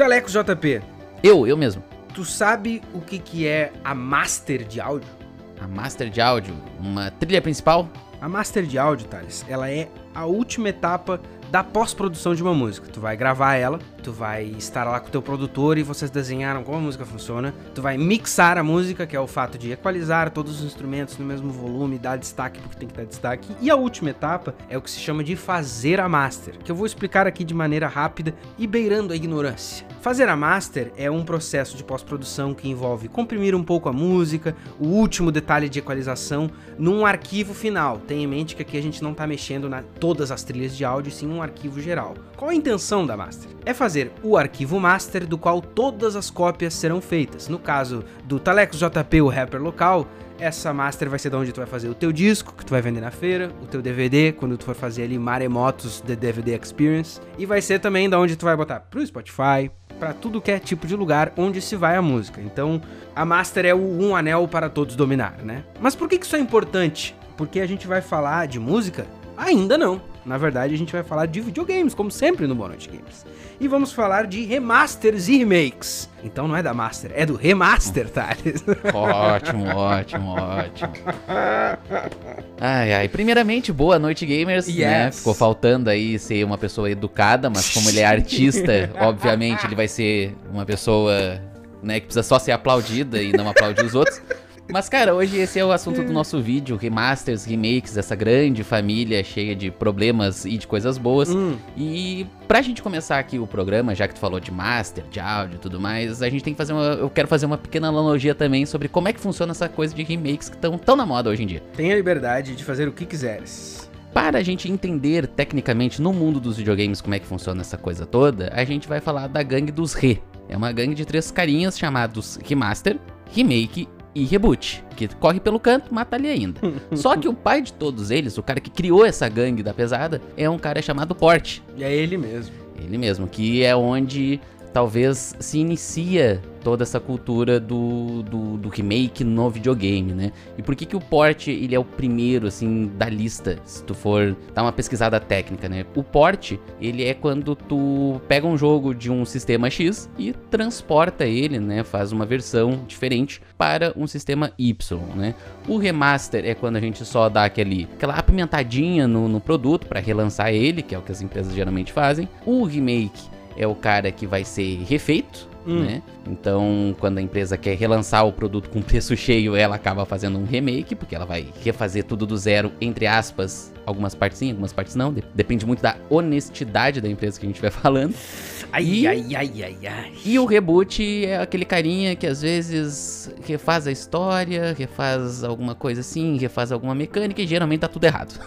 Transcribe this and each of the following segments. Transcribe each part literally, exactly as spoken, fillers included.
Tu, Alex J P. Eu, eu mesmo. Tu sabe o que que é a master de áudio? A master de áudio? Uma trilha principal? A master de áudio, Thales, ela é a última etapa da pós-produção de uma música. Tu vai gravar ela, tu vai estar lá com o teu produtor e vocês desenharam como a música funciona. Tu vai mixar a música, que é o fato de equalizar todos os instrumentos no mesmo volume, dar destaque porque tem que dar destaque. E a última etapa é o que se chama de fazer a master, que eu vou explicar aqui de maneira rápida e beirando a ignorância. Fazer a master é um processo de pós-produção que envolve comprimir um pouco a música, o último detalhe de equalização, num arquivo final. Tenha em mente que aqui a gente não está mexendo na todas as trilhas de áudio, sim um arquivo geral. Qual a intenção da master? É fazer o arquivo master do qual todas as cópias serão feitas. No caso do Thales J P, o rapper local, essa master vai ser de onde tu vai fazer o teu disco, que tu vai vender na feira, o teu D V D, quando tu for fazer ali maremotos de D V D Experience, e vai ser também da onde tu vai botar pro Spotify, para tudo que é tipo de lugar onde se vai a música. Então, a master é o um anel para todos dominar, né? Mas por que isso é importante? Porque a gente vai falar de música? Ainda não. Na verdade, a gente vai falar de videogames, como sempre no Boa Noite Gamers. E vamos falar de remasters e remakes. Então não é da master, é do remaster, Thales. Ótimo, ótimo, ótimo. Ai, ai. Primeiramente, boa noite, gamers. Yes. Né? Ficou faltando aí ser uma pessoa educada, mas como ele é artista, obviamente ele vai ser uma pessoa, né, que precisa só ser aplaudida e não aplaudir os outros. Mas, cara, hoje esse é o assunto do nosso vídeo, remasters, remakes, essa grande família cheia de problemas e de coisas boas. Hum. E pra gente começar aqui o programa, já que tu falou de master, de áudio e tudo mais, a gente tem que fazer uma... eu quero fazer uma pequena analogia também sobre como é que funciona essa coisa de remakes que estão tão na moda hoje em dia. Tenha liberdade de fazer o que quiseres. Para a gente entender tecnicamente no mundo dos videogames como é que funciona essa coisa toda, a gente vai falar da gangue dos re. É uma gangue de três carinhas chamados remaster, remake e reboot, que corre pelo canto, mata ali ainda. Só que o pai de todos eles, o cara que criou essa gangue da pesada, é um cara chamado Port. E é ele mesmo. Ele mesmo, que é onde talvez se inicia toda essa cultura do, do, do remake no videogame, né? E por que que o port, ele é o primeiro, assim, da lista, se tu for dar uma pesquisada técnica, né? O port, ele é quando tu pega um jogo de um sistema X e transporta ele, né? Faz uma versão diferente para um sistema Y, né? O remaster é quando a gente só dá aquele, aquela apimentadinha no, no produto para relançar ele, que é o que as empresas geralmente fazem. O remake é o cara que vai ser refeito, hum. né? Então, quando a empresa quer relançar o produto com preço cheio, ela acaba fazendo um remake, porque ela vai refazer tudo do zero, entre aspas, algumas partes sim, algumas partes não. Depende muito da honestidade da empresa que a gente estiver falando. Ai, e, ai, ai, ai, ai. E o reboot é aquele carinha que às vezes refaz a história, refaz alguma coisa assim, refaz alguma mecânica e geralmente tá tudo errado.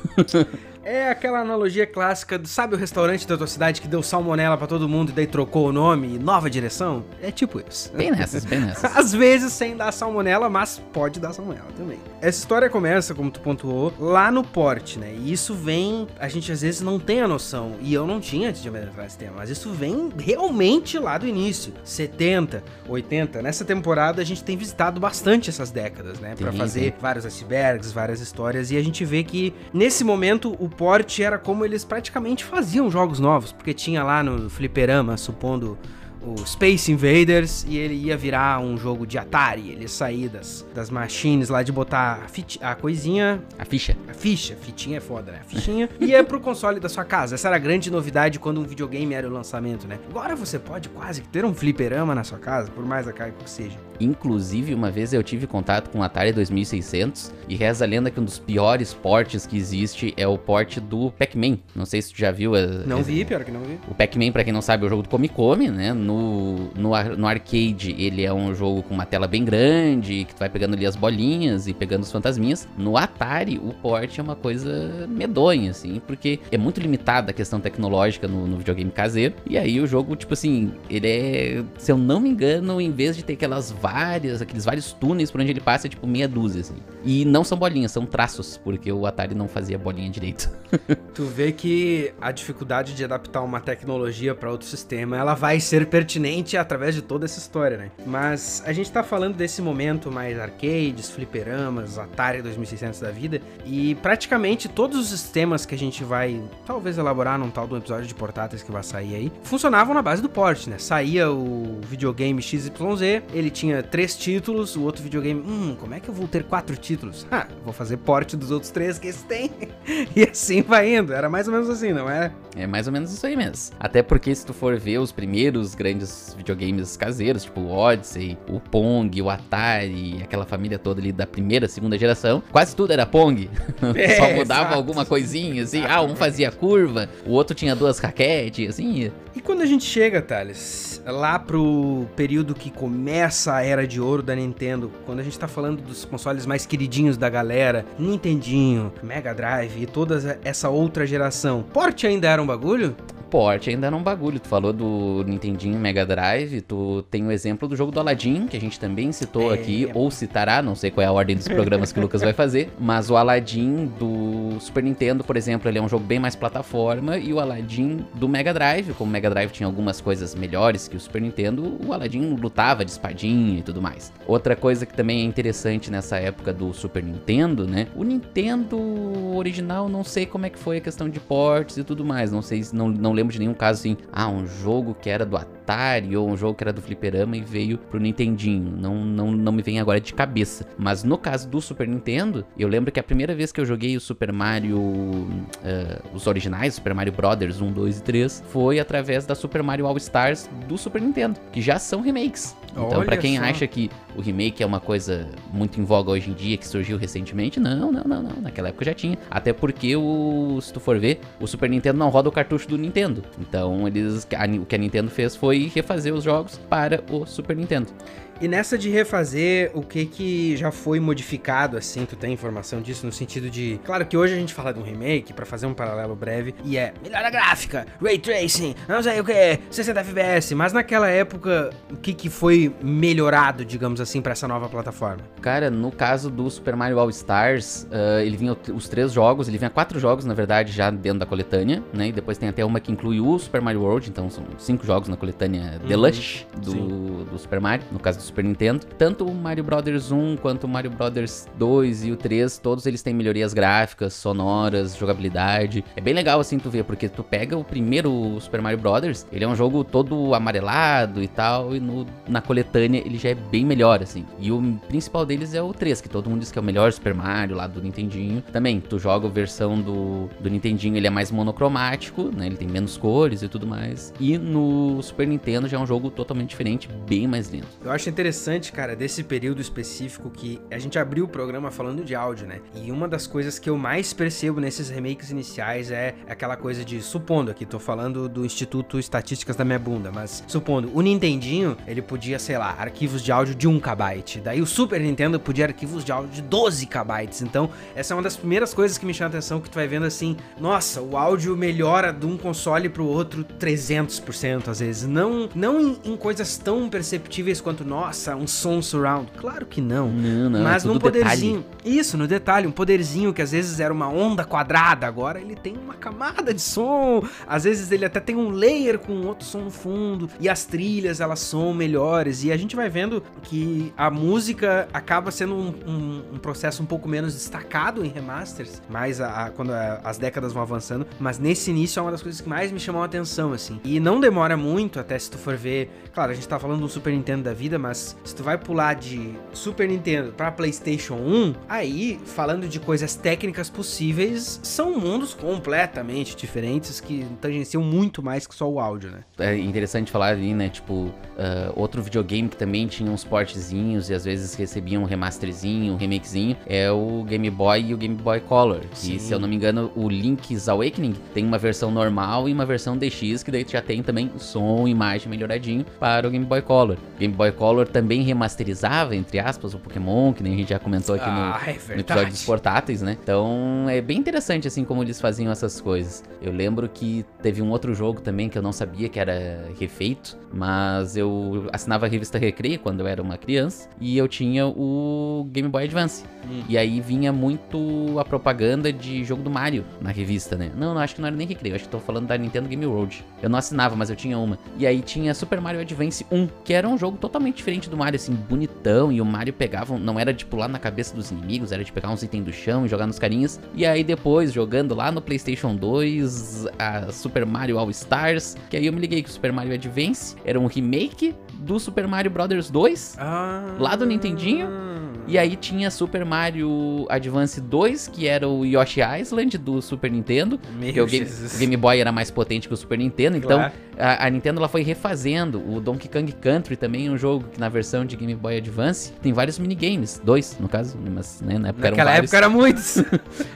É aquela analogia clássica do, sabe o restaurante da tua cidade que deu salmonela pra todo mundo e daí trocou o nome e nova direção? É tipo isso. Bem nessas, bem nessas. Às vezes sem dar salmonela, mas pode dar salmonela também. Essa história começa, como tu pontuou, lá no port, né? E isso vem, a gente às vezes não tem a noção, e eu não tinha antes de me entrar nesse tema, mas isso vem realmente lá do início. setenta, oitenta, nessa temporada a gente tem visitado bastante essas décadas, né? Pra sim, fazer sim. vários icebergs, várias histórias, e a gente vê que nesse momento o port era como eles praticamente faziam jogos novos, porque tinha lá no fliperama, supondo, o Space Invaders, e ele ia virar um jogo de Atari, ele ia sair das, das machines lá de botar a, fit, a coisinha... A ficha. A ficha, fitinha é foda, né? A fichinha. E ia pro console da sua casa. Essa era a grande novidade quando um videogame era o lançamento, né? Agora você pode quase ter um fliperama na sua casa, por mais arcaico que seja. Inclusive, uma vez eu tive contato com o Atari dois mil e seiscentos, e reza a lenda que um dos piores portes que existe é o porte do Pac-Man. Não sei se tu já viu... A, não a, vi, pior que não vi. O Pac-Man, pra quem não sabe, é o jogo do Come-Come, né? No No, no, no arcade, ele é um jogo com uma tela bem grande, que tu vai pegando ali as bolinhas e pegando os fantasminhas. No Atari, o port é uma coisa medonha, assim, porque é muito limitada a questão tecnológica no, no videogame caseiro. E aí o jogo, tipo assim, ele é, se eu não me engano, em vez de ter aquelas várias, aqueles vários túneis por onde ele passa, tipo meia dúzia, assim. E não são bolinhas, são traços, porque o Atari não fazia bolinha direito. Tu vê que a dificuldade de adaptar uma tecnologia para outro sistema, ela vai ser pertinente através de toda essa história, né? Mas a gente tá falando desse momento mais arcades, fliperamas, Atari dois mil e seiscentos da vida, e praticamente todos os sistemas que a gente vai, talvez, elaborar num tal do episódio de portáteis que vai sair aí, funcionavam na base do port, né? Saía o videogame X Y Z, ele tinha três títulos, o outro videogame, hum, como é que eu vou ter quatro títulos? Ah, vou fazer port dos outros três que esse tem. E assim vai indo, era mais ou menos assim, não é? É mais ou menos isso aí mesmo. Até porque se tu for ver os primeiros grandes videogames caseiros, tipo o Odyssey, o Pong, o Atari, aquela família toda ali da primeira, segunda geração, quase tudo era Pong. É, só mudava exato. Alguma coisinha, assim, ah, um fazia curva, o outro tinha duas raquetes, assim. E quando a gente chega, Thales, lá pro período que começa a era de ouro da Nintendo, quando a gente tá falando dos consoles mais queridinhos da galera, Nintendinho, Mega Drive e toda essa outra geração, porte ainda era um bagulho? Porte ainda era um bagulho. Tu falou do Nintendinho, Mega Drive, tu tem o exemplo do jogo do Aladdin, que a gente também citou é... aqui, ou citará, não sei qual é a ordem dos programas que o Lucas vai fazer, mas o Aladdin do Super Nintendo, por exemplo, ele é um jogo bem mais plataforma, e o Aladdin do Mega Drive, como o Mega Drive tinha algumas coisas melhores que o Super Nintendo, o Aladdin lutava de espadinha e tudo mais. Outra coisa que também é interessante nessa época do Super Nintendo, né? O Nintendo original, não sei como é que foi a questão de portes e tudo mais, não sei, não, não lembro de nenhum caso assim, ah, um jogo que era do Atari ou um jogo que era do fliperama e veio pro Nintendinho, não, não, não me vem agora de cabeça. Mas no caso do Super Nintendo, eu lembro que a primeira vez que eu joguei o Super Mario, uh, os originais, Super Mario Brothers um, dois e três, foi através da Super Mario All Stars do Super Nintendo, que já são remakes. Então, olha, pra quem só acha que o remake é uma coisa muito em voga hoje em dia, que surgiu recentemente, não, não, não, não. Naquela época já tinha. Até porque, o, se tu for ver, o Super Nintendo não roda o cartucho do Nintendo. Então, eles, a, o que a Nintendo fez foi refazer os jogos para o Super Nintendo. E nessa de refazer, o que que já foi modificado, assim, tu tem informação disso, no sentido de... Claro que hoje a gente fala de um remake, pra fazer um paralelo breve, e é melhora gráfica, Ray Tracing, não sei o que, sessenta F P S, mas naquela época, o que que foi melhorado, digamos assim, pra essa nova plataforma? Cara, no caso do Super Mario All Stars, uh, ele vinha os três jogos, ele vinha quatro jogos, na verdade, já dentro da coletânea, né, e depois tem até uma que inclui o Super Mario World, então são cinco jogos na coletânea uhum. Deluxe do, do Super Mario, no caso do Super Nintendo. Tanto o Mario Brothers um quanto o Mario Brothers dois e o três, todos eles têm melhorias gráficas, sonoras, jogabilidade. É bem legal assim tu ver, porque tu pega o primeiro Super Mario Brothers, ele é um jogo todo amarelado e tal, e no, na coletânea ele já é bem melhor assim. E o principal deles é o três, que todo mundo diz que é o melhor Super Mario lá do Nintendinho. Também, tu joga a versão do, do Nintendinho, ele é mais monocromático, né, ele tem menos cores e tudo mais. E no Super Nintendo já é um jogo totalmente diferente, bem mais lindo. Eu acho interessante, cara, desse período específico que a gente abriu o programa falando de áudio, né? E uma das coisas que eu mais percebo nesses remakes iniciais é aquela coisa de, supondo aqui, tô falando do Instituto Estatísticas da minha bunda, mas supondo, o Nintendinho, ele podia, sei lá, arquivos de áudio de um kilobyte, daí o Super Nintendo podia arquivos de áudio de doze kilobytes, então essa é uma das primeiras coisas que me chama a atenção, que tu vai vendo assim, nossa, o áudio melhora de um console pro outro trezentos por cento às vezes, não, não em, em coisas tão perceptíveis quanto nós. Nossa, um som surround. Claro que não. Não, não. Mas é num poderzinho. Detalhe. Isso, no detalhe. Um poderzinho que às vezes era uma onda quadrada. Agora ele tem uma camada de som. Às vezes ele até tem um layer com outro som no fundo. E as trilhas, elas são melhores. E a gente vai vendo que a música acaba sendo um, um, um processo um pouco menos destacado em remasters. Mas a, a, quando a, as décadas vão avançando. Mas nesse início é uma das coisas que mais me chamou a atenção, assim. E não demora muito, até se tu for ver. Claro, a gente tá falando do Super Nintendo da vida, mas se tu vai pular de Super Nintendo pra PlayStation um, aí, falando de coisas técnicas possíveis, são mundos completamente diferentes que tangenciam muito mais que só o áudio, né? É interessante falar ali, né? Tipo, uh, outro videogame que também tinha uns portezinhos e às vezes recebia um remasterzinho, um remakezinho, é o Game Boy e o Game Boy Color. Que, se eu não me engano, o Link's Awakening tem uma versão normal e uma versão D X, que daí tu já tem também som, imagem melhoradinho para o Game Boy Color. Game Boy Color anterior também remasterizava, entre aspas, o Pokémon, que nem a gente já comentou aqui ah, no, é no episódio dos portáteis, né? Então é bem interessante, assim, como eles faziam essas coisas. Eu lembro que teve um outro jogo também que eu não sabia que era refeito, mas eu assinava a revista Recreio quando eu era uma criança e eu tinha o Game Boy Advance. Hum. E aí vinha muito a propaganda de jogo do Mario na revista, né? Não, não, acho que não era nem Recreio, acho que tô falando da Nintendo Game World. Eu não assinava, mas eu tinha uma. E aí tinha Super Mario Advance um, que era um jogo totalmente diferente do Mario, assim, bonitão, e o Mario pegava, não era de pular na cabeça dos inimigos, era de pegar uns itens do chão e jogar nos carinhas. E aí depois, jogando lá no PlayStation dois, a Super Mario All Stars, que aí eu me liguei que o Super Mario Advance era um remake do Super Mario Brothers dois, ah, lá do Nintendinho. E aí tinha Super Mario Advance dois, que era o Yoshi Island do Super Nintendo. Meu que o Game, Game Boy era mais potente que o Super Nintendo, então claro. a, a Nintendo ela foi refazendo. O Donkey Kong Country também é um jogo que na versão de Game Boy Advance tem vários minigames, dois no caso, mas né, na época Naquela eram vários. época eram muitos.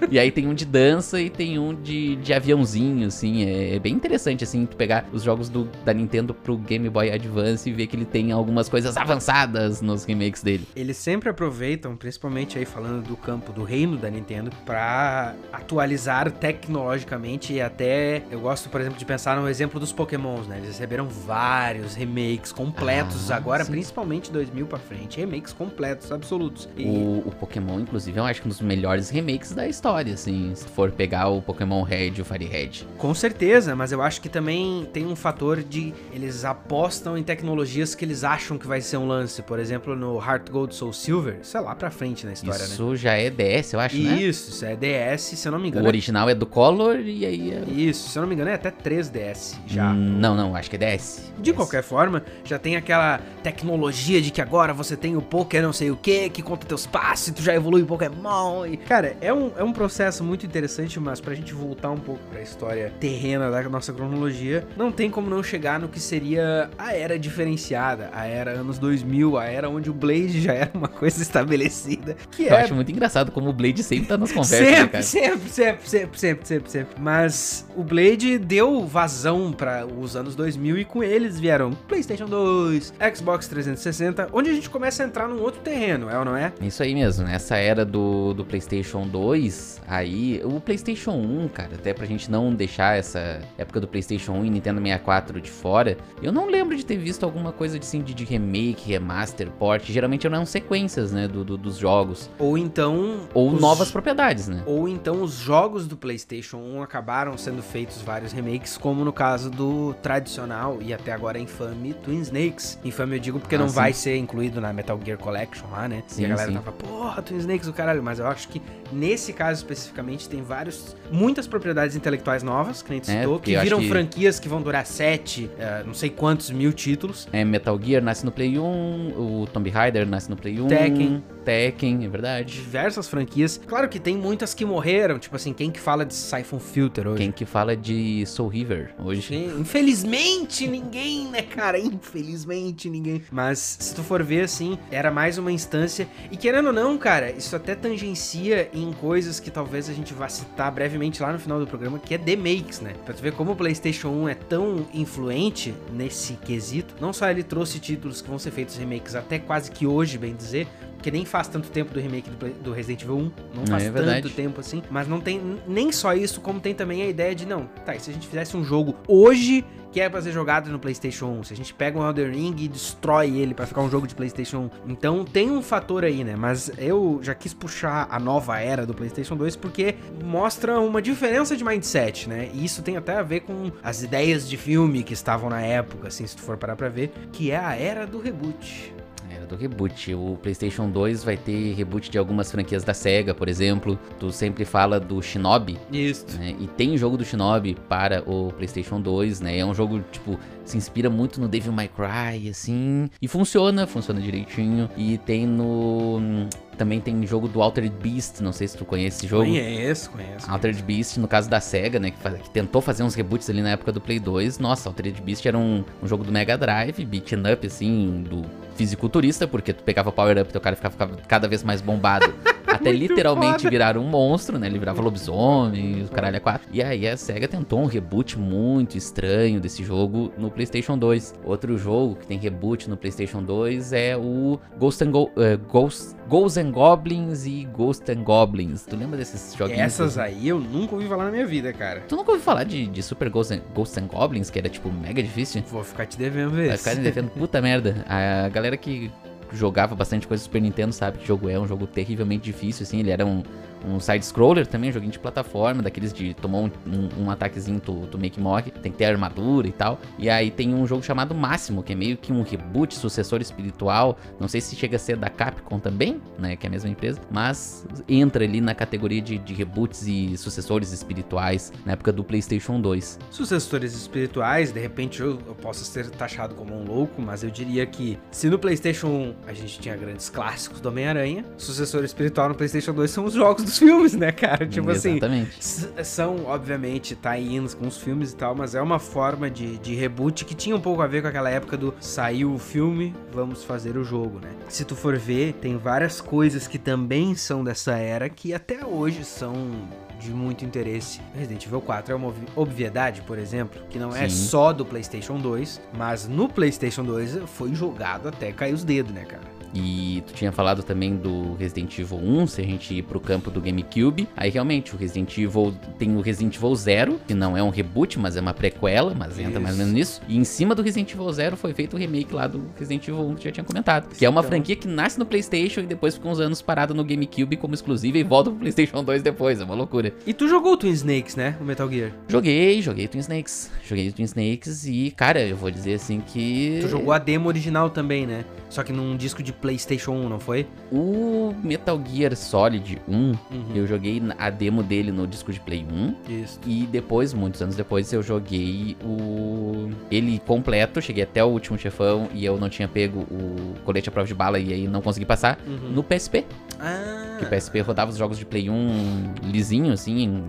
E aí tem um de dança e tem um de, de aviãozinho, assim, é, é bem interessante, assim, tu pegar os jogos do, da Nintendo pro Game Boy Advance e ver que ele tem algumas coisas avançadas nos remakes dele. Ele sempre aproveitou aproveitam, principalmente aí falando do campo do reino da Nintendo, pra atualizar tecnologicamente. E até, eu gosto, por exemplo, de pensar no exemplo dos Pokémons, né? Eles receberam vários remakes completos, ah, agora, sim. principalmente dois mil pra frente, remakes completos, absolutos. E... O, o Pokémon, inclusive, eu acho que um dos melhores remakes da história, assim, se for pegar o Pokémon Red e o Fire Red. Com certeza, mas eu acho que também tem um fator de eles apostam em tecnologias que eles acham que vai ser um lance, por exemplo, no Heart Gold Soul Silver, sei lá, pra frente na história, isso, né? Isso já é D S, eu acho, isso, né? Isso, isso é D S, se eu não me engano. O original é do Color e aí... É... Isso, se eu não me engano, é até três D S já. Não, não, acho que é D S. De D S. Qualquer forma, já tem aquela tecnologia de que agora você tem o Poké não sei o que, que conta teus passos e tu já evolui o Pokémon. E... Cara, é um, é um processo muito interessante, mas pra gente voltar um pouco pra história terrena da nossa cronologia, não tem como não chegar no que seria a era diferenciada, a era anos dois mil, a era onde o Blade já era uma coisa estabelecida. Que eu é... acho muito engraçado como o Blade sempre tá nas conversas, sempre, né, cara? Sempre, sempre, sempre, sempre, sempre, sempre. Mas o Blade deu vazão para os anos dois mil e com eles vieram PlayStation dois, Xbox trezentos e sessenta, onde a gente começa a entrar num outro terreno, é ou não é? Isso aí mesmo, né? Essa era do, do PlayStation dois, aí o PlayStation um, cara, até pra gente não deixar essa época do PlayStation um e Nintendo sessenta e quatro de fora, eu não lembro de ter visto alguma coisa de, assim, de, de remake, remaster, port, geralmente eram sequências, né? Né, do, do, dos jogos. Ou então... Ou os, novas propriedades, né? Ou então os jogos do PlayStation um acabaram sendo feitos vários remakes, como no caso do tradicional e até agora infame Twin Snakes. Infame eu digo porque ah, não sim. vai ser incluído na Metal Gear Collection lá, né? Sim, e a galera sim. tava, porra, Twin Snakes, o caralho. Mas eu acho que nesse caso especificamente tem vários... Muitas propriedades intelectuais novas, que nem tu citou, é, que viram que... franquias que vão durar sete, uh, não sei quantos mil títulos. É, Metal Gear nasce no Play um, o Tomb Raider nasce no Play um. Tekken. Tekken, é verdade. Diversas franquias. Claro que tem muitas que morreram. Tipo assim, quem que fala de Siphon Filter hoje? Quem que fala de Soul River hoje? Infelizmente ninguém, né, cara? Infelizmente ninguém. Mas se tu for ver, assim, era mais uma instância. E querendo ou não, cara, isso até tangencia em coisas que talvez a gente vá citar brevemente lá no final do programa, que é The Makes, né? Pra tu ver como o PlayStation um é tão influente nesse quesito. Não só ele trouxe títulos que vão ser feitos remakes até quase que hoje, bem dizer, porque nem faz tanto tempo do remake do, do Resident Evil um, não faz é tanto tempo assim, mas não tem nem só isso, como tem também a ideia de, não, tá, e se a gente fizesse um jogo hoje que é pra ser jogado no PlayStation um, se a gente pega um Elden Ring e destrói ele pra ficar um jogo de PlayStation um, então tem um fator aí, né, mas eu já quis puxar a nova era do PlayStation dois porque mostra uma diferença de mindset, né, e isso tem até a ver com as ideias de filme que estavam na época, assim, se tu for parar pra ver, que é a era do reboot. Do reboot. O PlayStation dois vai ter reboot de algumas franquias da Sega, por exemplo. Tu sempre fala do Shinobi. Isso. Né? E tem jogo do Shinobi para o PlayStation dois, né? É um jogo, tipo, se inspira muito no Devil May Cry, assim. E funciona, funciona direitinho. E tem no... Também tem jogo do Altered Beast, não sei se tu conhece esse jogo. Conheço, conheço. Altered Beast, no caso da Sega, né, que, faz, que tentou fazer uns reboots ali na época do Play dois. Nossa, Altered Beast era um, um jogo do Mega Drive, beaten up, assim, do fisiculturista, porque tu pegava o power-up e teu cara ficava, ficava cada vez mais bombado. até muito literalmente foda. Virar um monstro, né? Ele virava lobisomem, o caralho é quatro. E aí a SEGA tentou um reboot muito estranho desse jogo no PlayStation dois. Outro jogo que tem reboot no PlayStation dois é o Ghost and Go, uh, Ghost, Ghosts and Goblins e Ghost and Goblins. Tu lembra desses joguinhos? Essas aí eu nunca ouvi falar na minha vida, cara. Tu nunca ouviu falar de, de Super Ghost and, Ghost and Goblins, que era tipo mega difícil? Vou ficar te devendo esse. Vai ficar te devendo, puta merda. A galera que jogava bastante coisa do Super Nintendo sabe que o jogo é um jogo terrivelmente difícil, assim. Ele era um, um side-scroller também, um joguinho de plataforma, daqueles de tomar um, um, um ataquezinho, tu, tu meio que morre, tem que ter armadura e tal. E aí tem um jogo chamado Máximo, que é meio que um reboot, sucessor espiritual, não sei se chega a ser da Capcom também, né, que é a mesma empresa, mas entra ali na categoria de, de reboots e sucessores espirituais na época do PlayStation dois. Sucessores espirituais, de repente eu, eu posso ser taxado como um louco, mas eu diria que se no PlayStation um a gente tinha grandes clássicos do Homem-Aranha, sucessor espiritual no PlayStation dois são os jogos dos filmes, né, cara? Tipo Exatamente. assim, são, obviamente, tie-ins com os filmes e tal, mas é uma forma de, de reboot que tinha um pouco a ver com aquela época do saiu o filme, vamos fazer o jogo, né? Se tu for ver, tem várias coisas que também são dessa era que até hoje são de muito interesse. Resident Evil quatro é uma obviedade, por exemplo, que não é Sim. só do PlayStation dois, mas no PlayStation dois foi jogado até cair os dedos, né, cara? E tu tinha falado também do Resident Evil um, se a gente ir pro campo do GameCube. Aí realmente o Resident Evil tem o Resident Evil zero, que não é um reboot, mas é uma prequela, mas Isso. entra mais ou menos nisso. E em cima do Resident Evil zero foi feito o remake lá do Resident Evil um que já tinha comentado, que é uma então... franquia que nasce no PlayStation e depois fica uns anos parado no GameCube como exclusiva e volta pro PlayStation dois depois, é uma loucura. E tu jogou o Twin Snakes, né? O Metal Gear. Joguei, joguei Twin Snakes. Joguei Twin Snakes e, cara, eu vou dizer assim que... Tu jogou a demo original também, né? Só que num disco de PlayStation um, não foi? O Metal Gear Solid um, uhum. eu joguei a demo dele no disco de Play um. Isso. E depois, muitos anos depois, eu joguei o... ele completo, cheguei até o último chefão e eu não tinha pego o colete à prova de bala e aí não consegui passar uhum. no P S P. Ah. Que o P S P rodava os jogos de Play um lisinho, assim,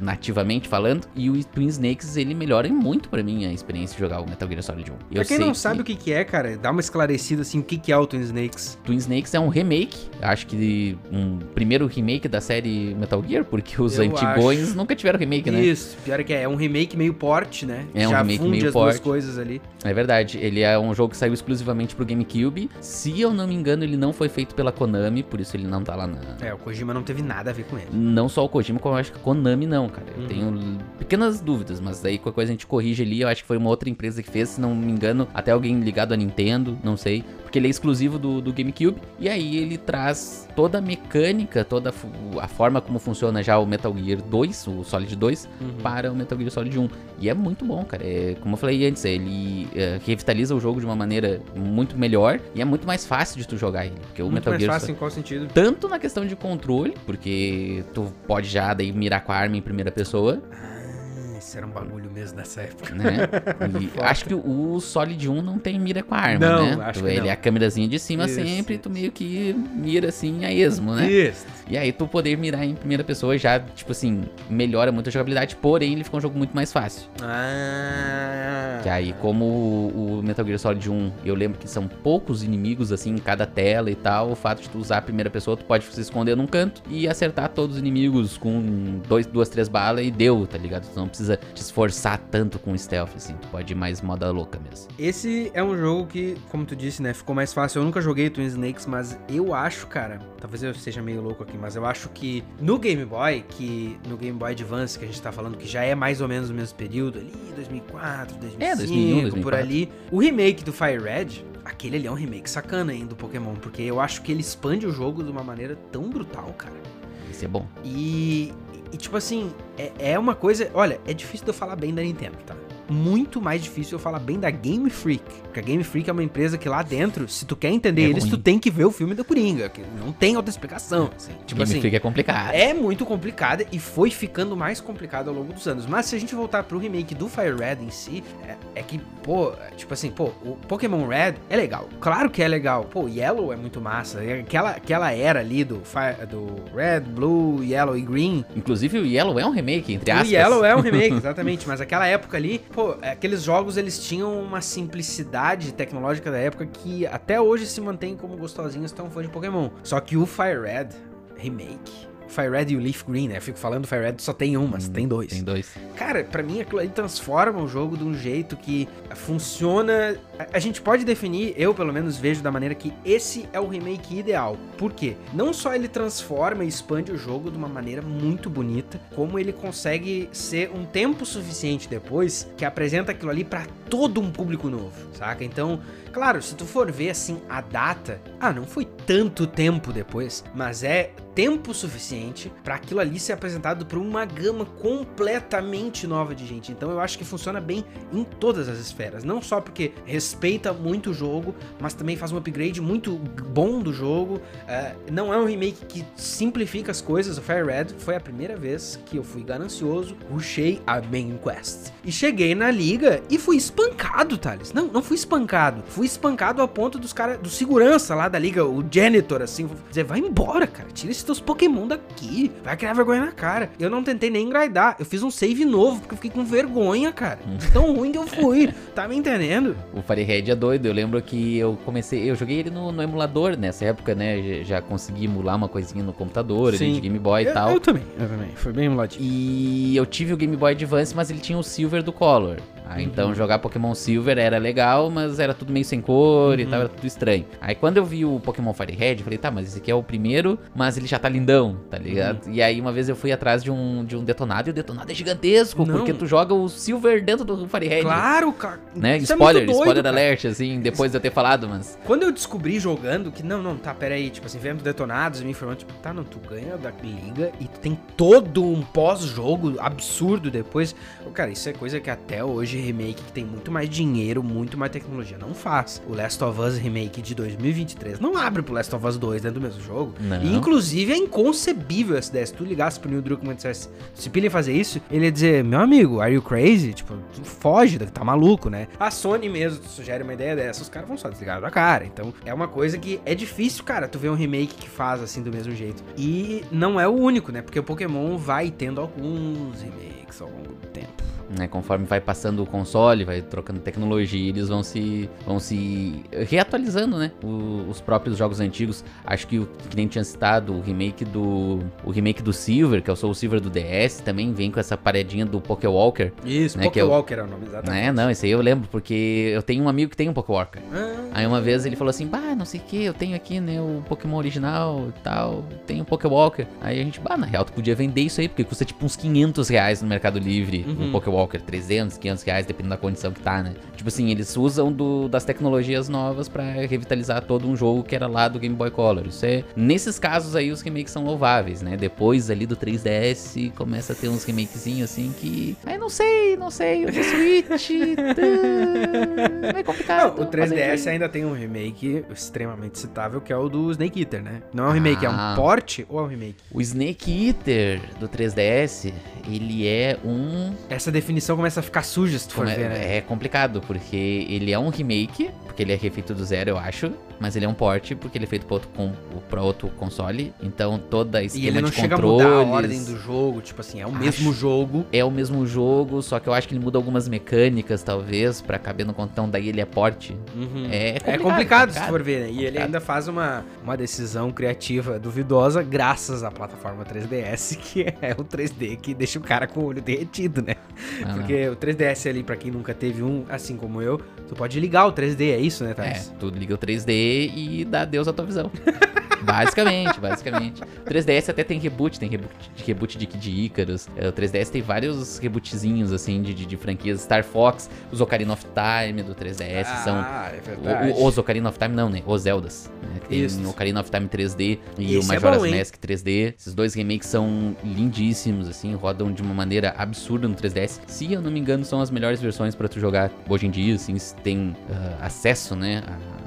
nativamente falando. E o Twin Snakes, ele melhora muito pra mim a experiência de jogar o Metal Gear Solid um. Eu pra quem não sabe que... o que que é, cara, dá uma esclarecida, assim, o que que é o Twin Snakes. Twin Snakes é um remake, acho que um primeiro remake da série Metal Gear, porque os Eu antigões acho. Nunca tiveram remake, né? Isso, pior que é, é um remake meio port, né? É um Já remake meio as port. Duas coisas ali. É verdade, ele é um jogo que saiu exclusivamente pro GameCube. Se eu não me engano, ele não foi feito pela Konami, por isso ele não tá lá na... É, o Kojima não teve nada a ver com ele. Não só o Kojima, como eu acho que a Konami não, cara. Eu uhum. tenho pequenas dúvidas, mas daí qualquer coisa a gente corrige ali. Eu acho que foi uma outra empresa que fez, se não me engano, até alguém ligado à Nintendo, não sei, porque ele é exclusivo do Do, do GameCube, e aí ele traz toda a mecânica, toda a forma como funciona já o Metal Gear dois, o Solid dois, uhum. para o Metal Gear Solid um. E é muito bom, cara. É, como eu falei antes, ele é, revitaliza o jogo de uma maneira muito melhor e é muito mais fácil de tu jogar ele. Porque o Metal Gear. Muito mais fácil em qual sentido? Tanto na questão de controle, porque tu pode já daí mirar com a arma em primeira pessoa. Isso era um bagulho mesmo nessa época, né? E acho que o Solid um não tem mira com a arma, não, né? Acho tu, que ele não. é a câmerazinha de cima Isso. sempre, tu meio que mira assim a esmo, né? Isso. E aí tu poder mirar em primeira pessoa já, tipo assim, melhora muito a jogabilidade, porém ele fica um jogo muito mais fácil. Ah. Que aí, como o Metal Gear Solid um, eu lembro que são poucos inimigos assim em cada tela e tal, o fato de tu usar a primeira pessoa, tu pode se esconder num canto e acertar todos os inimigos com dois, duas, três balas e deu, tá ligado? Tu não precisa te esforçar tanto com o stealth, assim. Tu pode ir mais moda louca mesmo. Esse é um jogo que, como tu disse, né, ficou mais fácil. Eu nunca joguei Twin Snakes, mas eu acho, cara, talvez eu seja meio louco aqui, mas eu acho que no Game Boy, que no Game Boy Advance, que a gente tá falando, que já é mais ou menos o mesmo período ali, dois mil e quatro, dois mil e cinco, é, dois mil e um, dois mil e quatro. Por ali. O remake do Fire Red, aquele ali é um remake sacana ainda do Pokémon, porque eu acho que ele expande o jogo de uma maneira tão brutal, cara. Isso é bom. E... E, tipo assim, é, é uma coisa... Olha, é difícil de eu falar bem da Nintendo, tá? Muito mais difícil eu falar bem da Game Freak. Porque a Game Freak é uma empresa que lá dentro, se tu quer entender é eles, ruim. Tu tem que ver o filme da Coringa. Que não tem outra explicação. Assim. Tipo Game assim, Freak é complicada. É muito complicada e foi ficando mais complicada ao longo dos anos. Mas se a gente voltar pro remake do Fire Red em si, é, é que, pô, tipo assim, pô, o Pokémon Red é legal. Claro que é legal. Pô, o Yellow é muito massa. Aquela, aquela era ali do, Fire, do Red, Blue, Yellow e Green. Inclusive o Yellow é um remake, entre aspas. O Yellow é um remake, exatamente. Mas aquela época ali... Pô, aqueles jogos, eles tinham uma simplicidade tecnológica da época que até hoje se mantém como gostosinhos, tão fã de Pokémon. Só que o Fire Red... remake. Fire Red e o Leaf Green, né? Eu fico falando Fire Red só tem uma, hum, tem dois. Tem dois. Cara, pra mim aquilo aí transforma o jogo de um jeito que funciona... A gente pode definir, eu pelo menos vejo da maneira que esse é o remake ideal. Por quê? Não só ele transforma e expande o jogo de uma maneira muito bonita, como ele consegue ser um tempo suficiente depois que apresenta aquilo ali pra todo um público novo, saca? Então, claro, se tu for ver assim a data, ah, não foi tanto tempo depois, mas é... tempo suficiente para aquilo ali ser apresentado para uma gama completamente nova de gente. Então eu acho que funciona bem em todas as esferas, não só porque respeita muito o jogo, mas também faz um upgrade muito bom do jogo. Uh, não é um remake que simplifica as coisas. O Fire Red foi a primeira vez que eu fui ganancioso, rushei a main quest e cheguei na liga e fui espancado, Thales. Não, não fui espancado, fui espancado a ponto dos caras, do segurança lá da liga, o janitor, assim, dizer, vai embora, cara, tira esse teus Pokémon daqui, vai criar vergonha na cara. Eu não tentei nem engraidar, eu fiz um save novo, porque eu fiquei com vergonha, cara. Tão ruim que eu fui, tá me entendendo? O Fire Red é doido, eu lembro que eu comecei, eu joguei ele no, no emulador nessa época, né, já consegui emular uma coisinha no computador, ali, de Game Boy e eu, tal. Eu também, eu também, foi bem emuladinho. E eu tive o Game Boy Advance, mas ele tinha o Silver do Color. Ah, então uhum. jogar Pokémon Silver era legal, mas era tudo meio sem cor uhum. e tal, era tudo estranho. Aí quando eu vi o Pokémon Fire Red, eu falei, tá, mas esse aqui é o primeiro, mas ele já tá lindão, tá ligado? Uhum. E aí uma vez eu fui atrás de um, de um detonado, e o detonado é gigantesco, não. porque tu joga o Silver dentro do Fire Red. Claro, cara! Né? Spoiler, é doido, spoiler cara. alert, assim, depois de eu ter falado, mas... Quando eu descobri jogando que, não, não, tá, peraí, tipo assim, vendo detonados e me informando, tipo, tá, não, tu ganha da liga e tu tem todo um pós-jogo absurdo depois. Cara, isso é coisa que até hoje remake que tem muito mais dinheiro, muito mais tecnologia, não faz. O Last of Us remake de dois mil e vinte e três não abre pro Last of Us dois dentro do mesmo jogo. Não. E, inclusive, é inconcebível essa ideia. Se tu ligasse pro Neil Druckmann e dissesse, se Pilha fazer isso, ele ia dizer, meu amigo, are you crazy? Tipo, tu foge, tá maluco, né? A Sony mesmo tu sugere uma ideia dessa, os caras vão só desligar da cara. Então, é uma coisa que é difícil, cara, tu ver um remake que faz assim do mesmo jeito. E não é o único, né? Porque o Pokémon vai tendo alguns remakes ao longo do tempo. Né, conforme vai passando o console, vai trocando tecnologia, eles vão se vão se reatualizando, né, o, os próprios jogos antigos. Acho que o que nem tinha citado, o remake do o remake do Silver, que é o Soul Silver do D S, também vem com essa paredinha do Pokéwalker. Isso, né, Pokéwalker é o, é o nome, exatamente. Né, não, esse aí eu lembro, porque eu tenho um amigo que tem um Pokéwalker. Ah, aí uma vez ele falou assim, bah, não sei o que, eu tenho aqui, né, o Pokémon original e tal, tenho o Pokéwalker. Aí a gente, bah, na real, tu podia vender isso aí, porque custa tipo uns quinhentos reais no Mercado Livre, uhum. um Pokéwalker. Walker, trezentos, quinhentos reais, dependendo da condição que tá, né? Tipo assim, eles usam do, das tecnologias novas pra revitalizar todo um jogo que era lá do Game Boy Color. Isso é... Nesses casos aí, os remakes são louváveis, né? Depois ali do três D S, começa a ter uns remakezinhos assim que... Aí não sei, não sei, o Switch... É complicado. Não, o três D S ainda tem um remake extremamente citável, que é o do Snake Eater, né? Não é um remake, ah, é um port ou é um remake? O Snake Eater do três D S, ele é um... Essa definição definição começa a ficar suja, se tu for é, ver, né? É complicado, porque ele é um remake, porque ele é refeito do zero, eu acho, mas ele é um port, porque ele é feito pra outro, com, pra outro console, então toda a esquema de controles... E ele não controles... chega a mudar a ordem do jogo, tipo assim, é o acho... mesmo jogo. É o mesmo jogo, só que eu acho que ele muda algumas mecânicas, talvez, pra caber no contão, daí ele é port. Uhum. É, complicado, é complicado, se tu for ver, né? E complicado. Ele ainda faz uma, uma decisão criativa duvidosa, graças à plataforma três D S, que é o três D que deixa o cara com o olho derretido, né? Ah, porque não. O três D S ali, pra quem nunca teve um, assim como eu, tu pode ligar o três D, é isso, né, Thales? É, tu liga o três D e dá adeus à tua visão. Basicamente, basicamente. O três D S até tem reboot, tem reboot de, reboot de Kid Icarus. O três D S tem vários rebootzinhos, assim, de, de, de franquias. Star Fox, os Ocarina of Time do três D S ah, são... Ah, é verdade. O, o, os Ocarina of Time não, né? Os Zeldas. Né? Tem isso. O Ocarina of Time três D e Esse o Majora's é bom, Mask três D. Esses dois remakes são lindíssimos, assim, rodam de uma maneira absurda no três D S. Se eu não me engano, são as melhores versões pra tu jogar hoje em dia, assim, se tem uh, acesso, né, a...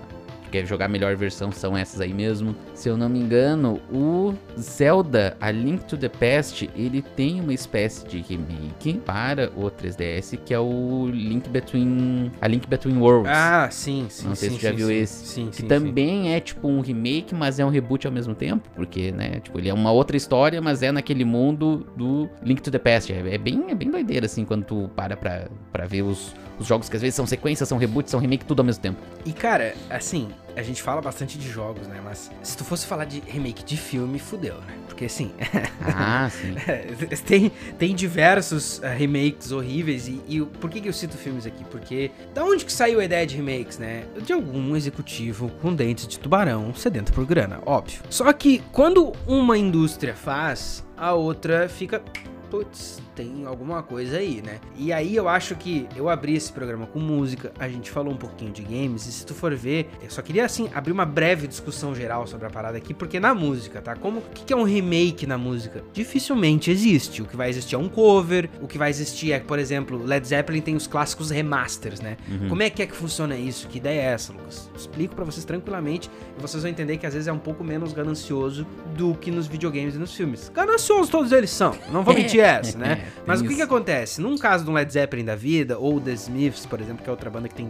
Quer jogar a melhor versão, são essas aí mesmo. Se eu não me engano, o Zelda, A Link to the Past, ele tem uma espécie de remake para o três D S, que é o Link Between... A Link Between Worlds. Ah, sim, sim. Não sei sim, se você já sim, viu sim, esse. Sim, sim, que sim, também sim. é tipo um remake, mas é um reboot ao mesmo tempo, porque, né, tipo, ele é uma outra história, mas é naquele mundo do Link to the Past. É bem, é bem doideira, assim, quando tu para pra, pra ver os... os jogos que às vezes são sequências, são reboots, são remake, tudo ao mesmo tempo. E cara, assim, a gente fala bastante de jogos, né? Mas se tu fosse falar de remake de filme, fudeu, né? Porque assim... Ah, sim. tem, tem diversos uh, remakes horríveis e, e por que que eu cito filmes aqui? Porque da onde que saiu a ideia de remakes, né? De algum executivo com dentes de tubarão sedento por grana, óbvio. Só que quando uma indústria faz, a outra fica... Putz, tem alguma coisa aí, né? E aí eu acho que eu abri esse programa com música, a gente falou um pouquinho de games, e se tu for ver, eu só queria, assim, abrir uma breve discussão geral sobre a parada aqui, porque na música, tá? Como, o que é um remake na música? Dificilmente existe. O que vai existir é um cover, o que vai existir é, por exemplo, Led Zeppelin tem os clássicos remasters, né? Uhum. Como é que é que funciona isso? Que ideia é essa, Lucas? Explico pra vocês tranquilamente, e vocês vão entender que às vezes é um pouco menos ganancioso do que nos videogames e nos filmes. Gananciosos todos eles são, não vou mentir. Essa, né? É, mas o que isso. que acontece? Num caso de um Led Zeppelin da vida, ou The Smiths, por exemplo, que é outra banda que tem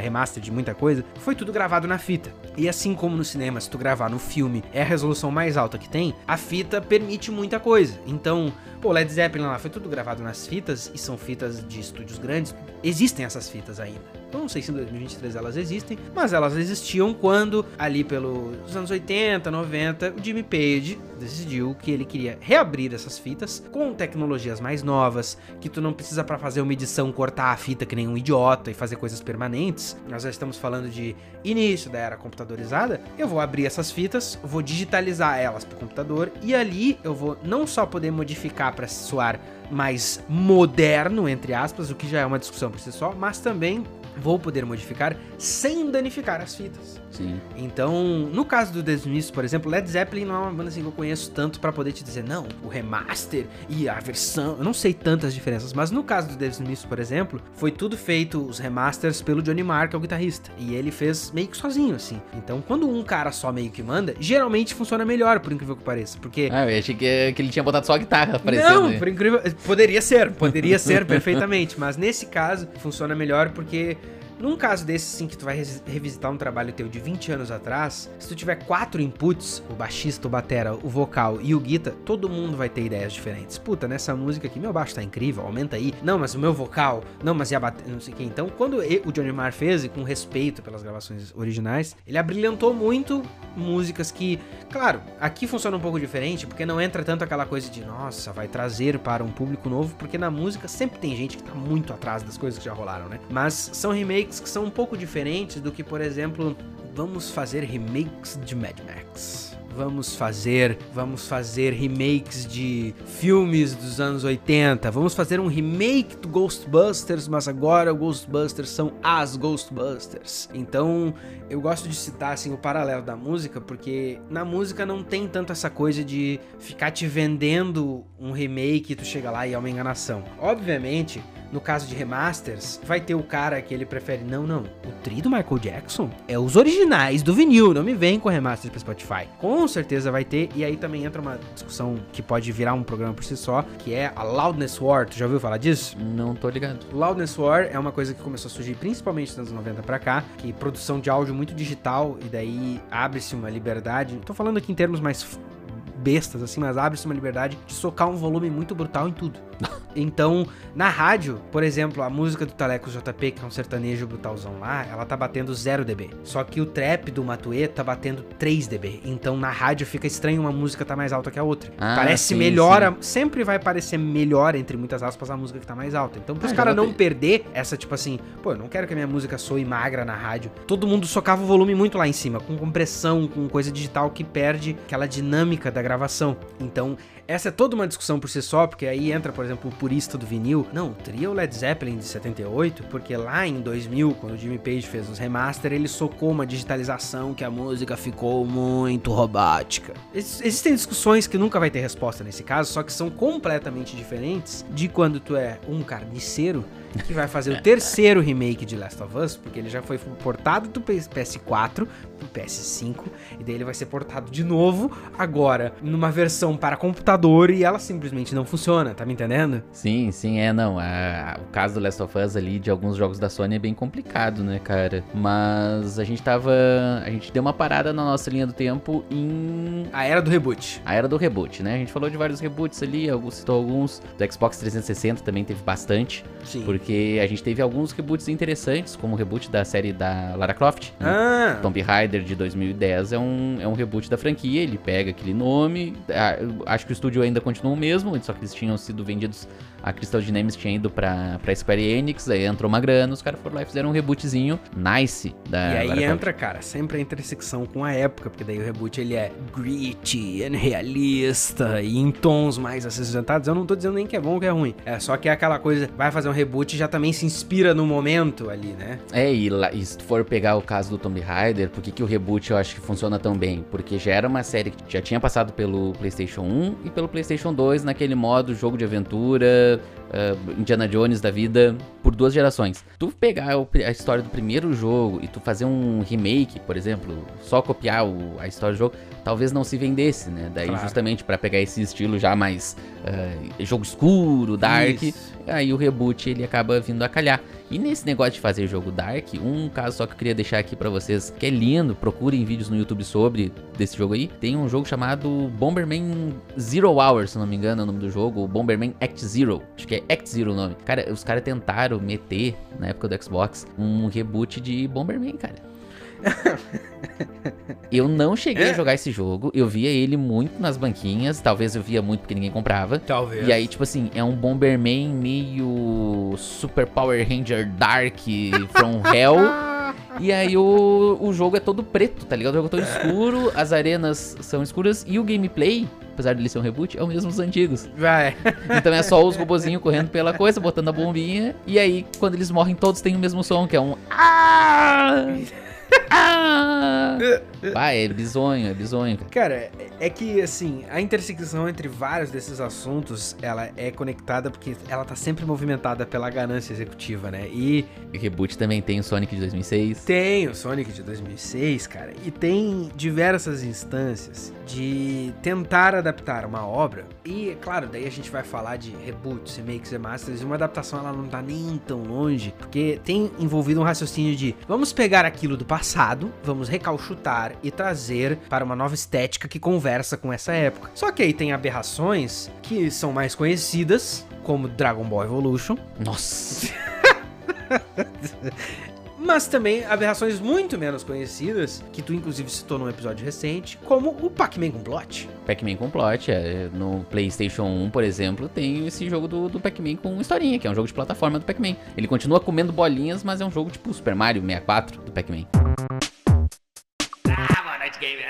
remaster de muita coisa, foi tudo gravado na fita. E assim como no cinema, se tu gravar no filme, é a resolução mais alta que tem, a fita permite muita coisa. Então, pô, Led Zeppelin lá foi tudo gravado nas fitas, e são fitas de estúdios grandes, existem essas fitas ainda. Então, não sei se em dois mil e vinte e três elas existem, mas elas existiam quando, ali pelos anos oitenta, noventa, o Jimmy Page decidiu que ele queria reabrir essas fitas com tecnologias mais novas, que tu não precisa pra fazer uma edição cortar a fita que nem um idiota e fazer coisas permanentes. Nós já estamos falando de início da era computadorizada. Eu vou abrir essas fitas, vou digitalizar elas pro computador e ali eu vou não só poder modificar pra soar mais moderno, entre aspas, o que já é uma discussão por si só, mas também vou poder modificar sem danificar as fitas. Sim. Então, no caso do The Smiths, por exemplo, Led Zeppelin não é uma banda assim que eu conheço tanto pra poder te dizer, não, o remaster e a versão, eu não sei tantas diferenças, mas no caso do The Smiths, por exemplo, foi tudo feito, os remasters, pelo Johnny Marr, que é o guitarrista, e ele fez meio que sozinho, assim. Então, quando um cara só meio que manda, geralmente funciona melhor, por incrível que pareça, porque... Ah, eu achei que, que ele tinha botado só a guitarra aparecendo. Não, por incrível... Poderia ser, poderia ser perfeitamente, mas nesse caso, funciona melhor porque... Num caso desse, assim, que tu vai revisitar um trabalho teu de vinte anos atrás, se tu tiver quatro inputs, o baixista, o batera, o vocal e o guitar, todo mundo vai ter ideias diferentes. Puta, nessa música aqui, meu baixo tá incrível, aumenta aí. Não, mas o meu vocal, não, mas e a batera, não sei o que. Então, quando eu, o Johnny Marr fez, e com respeito pelas gravações originais, ele abrilhantou muito músicas que, claro, aqui funciona um pouco diferente, porque não entra tanto aquela coisa de, nossa, vai trazer para um público novo, porque na música sempre tem gente que tá muito atrás das coisas que já rolaram, né? Mas são remakes que são um pouco diferentes do que, por exemplo, vamos fazer remakes de Mad Max. Vamos fazer, vamos fazer remakes de filmes dos anos oitenta. Vamos fazer um remake do Ghostbusters, mas agora o Ghostbusters são as Ghostbusters. Então, eu gosto de citar, assim, o paralelo da música, porque na música não tem tanto essa coisa de ficar te vendendo um remake e tu chega lá e é uma enganação. Obviamente... No caso de remasters, vai ter o cara que ele prefere, não, não, o tri do Michael Jackson é os originais do vinil, não me vem com remaster pra Spotify. Com certeza vai ter, e aí também entra uma discussão que pode virar um programa por si só, que é a Loudness War, tu já ouviu falar disso? Não tô ligado. Loudness War é uma coisa que começou a surgir principalmente nos anos noventa pra cá, que produção de áudio muito digital, e daí abre-se uma liberdade, tô falando aqui em termos mais... bestas, assim, mas abre-se uma liberdade de socar um volume muito brutal em tudo. Então, na rádio, por exemplo, a música do Talecos J P, que é um sertanejo brutalzão lá, ela tá batendo zero decibéis. Só que o trap do Matuê tá batendo três decibéis. Então, na rádio fica estranho uma música tá mais alta que a outra. Ah, parece sim, melhor, sim. A... sempre vai parecer melhor, entre muitas aspas, a música que tá mais alta. Então, pros ah, caras não perder essa, tipo assim, pô, eu não quero que a minha música soe magra na rádio. Todo mundo socava o volume muito lá em cima, com compressão, com coisa digital que perde aquela dinâmica da gravação. Então, essa é toda uma discussão por si só, porque aí entra, por exemplo, o purista do vinil. Não, teria o Led Zeppelin de setenta e oito, porque lá em dois mil, quando o Jimmy Page fez os remaster, ele socou uma digitalização que a música ficou muito robótica. Ex- existem discussões que nunca vai ter resposta nesse caso, só que são completamente diferentes de quando tu é um carniceiro que vai fazer o terceiro remake de Last of Us, porque ele já foi portado do P S quatro pro P S cinco, e daí ele vai ser portado de novo, agora, numa versão para computador, e ela simplesmente não funciona, tá me entendendo? Sim, sim, é, não, a, o caso do Last of Us ali, de alguns jogos da Sony, é bem complicado, né, cara? Mas a gente tava, a gente deu uma parada na nossa linha do tempo em... A era do reboot. A era do reboot, né? A gente falou de vários reboots ali, citou alguns, do Xbox trezentos e sessenta também teve bastante, sim. Por Porque a gente teve alguns reboots interessantes, como o reboot da série da Lara Croft. Né? Ah. Tomb Raider de dois mil e dez é um, é um reboot da franquia, ele pega aquele nome. Acho que o estúdio ainda continua o mesmo, só que eles tinham sido vendidos... A Crystal Dynamics tinha ido pra, pra Square Enix, aí entrou uma grana, os caras foram lá e fizeram um rebootzinho nice da Lara Croft. E aí entra, cara, sempre a intersecção com a época, porque daí o reboot ele é gritty, é realista e em tons mais acinzentados. Eu não tô dizendo nem que é bom ou que é ruim, é só que é aquela coisa, vai fazer um reboot e já também se inspira no momento ali, né? É, e, lá, e se tu for pegar o caso do Tomb Raider, por que que o reboot eu acho que funciona tão bem? Porque já era uma série que já tinha passado pelo PlayStation um e pelo PlayStation dois naquele modo jogo de aventura, Uh, Indiana Jones da vida, por duas gerações. Tu pegar o, a história do primeiro jogo e tu fazer um remake, por exemplo, só copiar o, a história do jogo, talvez não se vendesse, né? Daí claro. Justamente pra pegar esse estilo já mais uh, jogo escuro, dark, isso. Aí o reboot ele acaba vindo a calhar. E nesse negócio de fazer jogo dark, um caso só que eu queria deixar aqui pra vocês, que é lindo, procurem vídeos no YouTube sobre desse jogo aí. Tem um jogo chamado Bomberman Zero Hour, se não me engano é o nome do jogo, ou Bomberman Act Zero, acho que é Act Zero o nome. Cara, os caras tentaram meter, na época do Xbox, um reboot de Bomberman, cara. Eu não cheguei a jogar esse jogo, eu via ele muito nas banquinhas, talvez eu via muito porque ninguém comprava. Talvez. E aí, tipo assim, é um Bomberman meio Super Power Ranger Dark From Hell. E aí o, o jogo é todo preto, tá ligado? O jogo é todo escuro, as arenas são escuras e o gameplay, apesar dele ser um reboot, é o mesmo dos antigos. Vai. Então é só os robozinhos correndo pela coisa, botando a bombinha. E aí, quando eles morrem, todos têm o mesmo som, que é um... Ah! Ah! Vai, é bizonho, é bizonho. Cara, é que assim, a intersecção entre vários desses assuntos, ela é conectada porque ela tá sempre movimentada pela ganância executiva, né? E o reboot também tem o Sonic de dois mil e seis. Tem o Sonic de dois mil e seis, cara. E tem diversas instâncias de tentar adaptar uma obra. E, claro, daí a gente vai falar de reboots, remakes, remasters. E uma adaptação, ela não tá nem tão longe, porque tem envolvido um raciocínio de vamos pegar aquilo do passado, vamos recauchutar e trazer para uma nova estética que conversa com essa época. Só que aí tem aberrações que são mais conhecidas, como Dragon Ball Evolution. Nossa! Mas também aberrações muito menos conhecidas, que tu inclusive citou num episódio recente, como o Pac-Man com plot. Pac-Man com plot, é, no PlayStation um, por exemplo, tem esse jogo do, do Pac-Man com historinha, que é um jogo de plataforma do Pac-Man. Ele continua comendo bolinhas, mas é um jogo tipo Super Mario sessenta e quatro do Pac-Man. Ah, boa noite, gamers!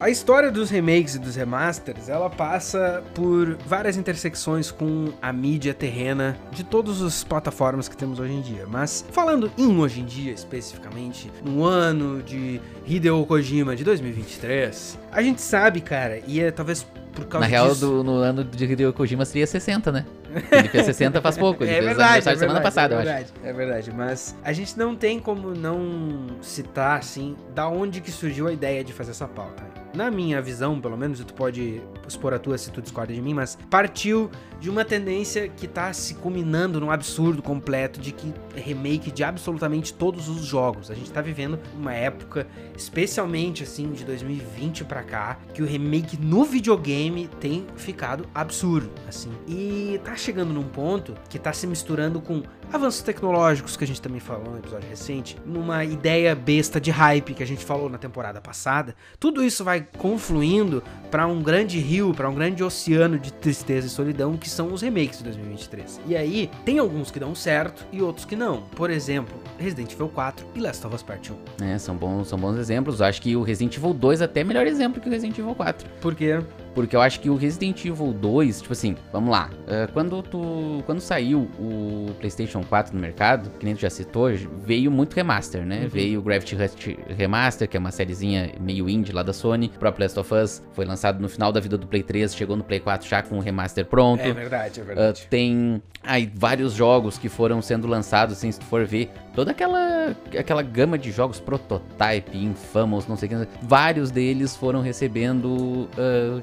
A história dos remakes e dos remasters, ela passa por várias intersecções com a mídia terrena de todas as plataformas que temos hoje em dia. Mas falando em hoje em dia, especificamente, no ano de Hideo Kojima de dois mil e vinte e três, a gente sabe, cara, e é talvez por causa disso... Na real, do, no ano de Hideo Kojima seria sessenta, né? Ele fez sessenta faz pouco, ele é fez verdade, é semana verdade, passada, é verdade, eu acho. É verdade, mas a gente não tem como não citar, assim, da onde que surgiu a ideia de fazer essa pauta. Na minha visão, pelo menos, tu pode expor a tua se tu discorda de mim, mas partiu de uma tendência que tá se culminando num absurdo completo de que remake de absolutamente todos os jogos. A gente tá vivendo uma época, especialmente, assim, de dois mil e vinte pra cá, que o remake no videogame tem ficado absurdo, assim. E tá chegando num ponto que tá se misturando com avanços tecnológicos, que a gente também falou no episódio recente, numa ideia besta de hype que a gente falou na temporada passada. Tudo isso vai confluindo pra um grande rio, pra um grande oceano de tristeza e solidão que são os remakes de dois mil e vinte e três. E aí, tem alguns que dão certo e outros que não. Por exemplo, Resident Evil quatro e Last of Us Part um. É, são bons, são bons exemplos. Eu acho que o Resident Evil dois é até melhor exemplo que o Resident Evil quatro. Por quê? Porque eu acho que o Resident Evil dois, tipo assim, vamos lá, quando tu quando saiu o PlayStation quatro no mercado, que nem tu já citou, veio muito remaster, né? Uhum. Veio o Gravity Rush Remaster, que é uma sériezinha meio indie lá da Sony. O próprio Last of Us foi lançado no final da vida do Play três, chegou no Play quatro já com o remaster pronto. É verdade, é verdade. Uh, tem aí vários jogos que foram sendo lançados, assim, se tu for ver, toda aquela, aquela gama de jogos Prototype, Infamous, não sei o que, vários deles foram recebendo uh,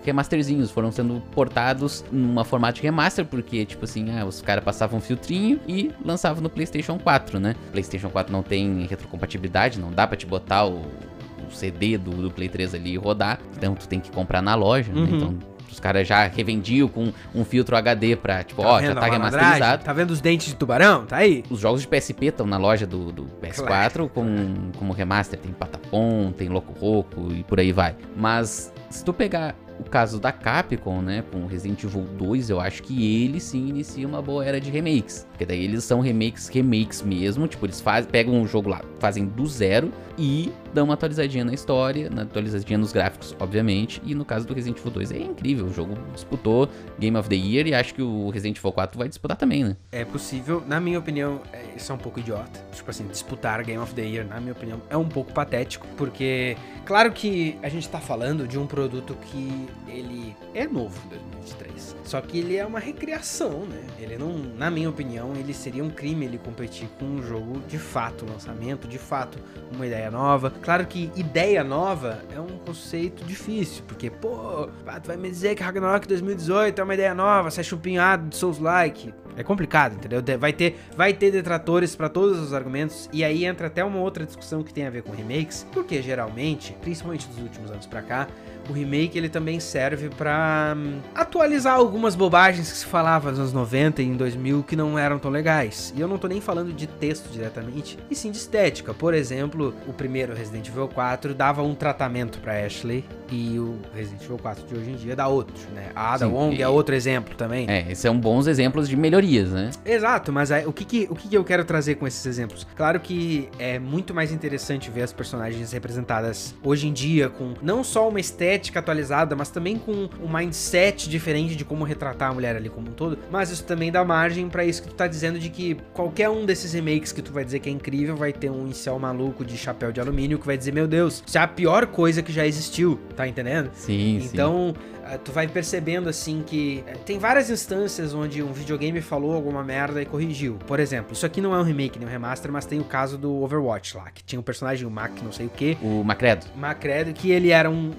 remaster. Remasterzinhos foram sendo portados numa formato de remaster, porque tipo assim, ah, os caras passavam um filtrinho e lançavam no PlayStation quatro, né? PlayStation quatro não tem retrocompatibilidade, não dá pra te botar o, o C D do, do Play três ali e rodar, então tu tem que comprar na loja, uhum. Né? Então Os caras já revendiam com um filtro H D pra, tipo, tá ó, já tá remasterizado. Tá vendo os dentes de tubarão? Tá aí. Os jogos de P S P estão na loja do, do P S quatro, claro, com, como remaster. Tem Patapom, tem Loco Roco e por aí vai. Mas se tu pegar o caso da Capcom, né, com Resident Evil dois, eu acho que ele sim inicia uma boa era de remakes. Porque daí eles são remakes, remakes mesmo, tipo, eles fazem, pegam um jogo lá, fazem do zero e dão uma atualizadinha na história, na atualizadinha nos gráficos, obviamente, e no caso do Resident Evil dois é incrível, o jogo disputou Game of the Year e acho que o Resident Evil quatro vai disputar também, né? É possível, na minha opinião, isso é um pouco idiota, tipo assim, disputar Game of the Year, na minha opinião, é um pouco patético, porque, claro que a gente tá falando de um produto que ele é novo em dois mil e vinte e três, só que ele é uma recriação, né? Ele não, na minha opinião, ele seria um crime ele competir com um jogo de fato, um lançamento, de fato, uma ideia nova. Claro que ideia nova é um conceito difícil, porque, pô, tu vai me dizer que Ragnarok dois mil e dezoito é uma ideia nova, você é chupinhado de Souls-like. É complicado, entendeu? Vai ter, vai ter detratores pra todos os argumentos, e aí entra até uma outra discussão que tem a ver com remakes, porque geralmente, principalmente dos últimos anos pra cá, o remake ele também serve pra hum, atualizar algumas bobagens que se falava nos anos noventa e em dois mil que não eram tão legais. E eu não tô nem falando de texto diretamente, e sim de estética. Por exemplo, o primeiro Resident Evil quatro dava um tratamento pra Ashley, e o Resident Evil quatro de hoje em dia dá outro, né? A Ada sim, Wong e... é outro exemplo também. É, são bons exemplos de melhorias, né? Exato, mas aí, o, que que, o que que eu quero trazer com esses exemplos? Claro que é muito mais interessante ver as personagens representadas hoje em dia com não só uma estética atualizada, mas também com um mindset diferente de como retratar a mulher ali como um todo, mas isso também dá margem pra isso que tu tá dizendo de que qualquer um desses remakes que tu vai dizer que é incrível vai ter um inicial maluco de chapéu de alumínio que vai dizer, meu Deus, isso é a pior coisa que já existiu, tá entendendo? Sim, então, sim. Tu vai percebendo, assim, que tem várias instâncias onde um videogame falou alguma merda e corrigiu. Por exemplo, isso aqui não é um remake nem um remaster, mas tem o caso do Overwatch lá, que tinha um personagem, o Mac, não sei o quê. O Macredo. Macredo, que ele era um,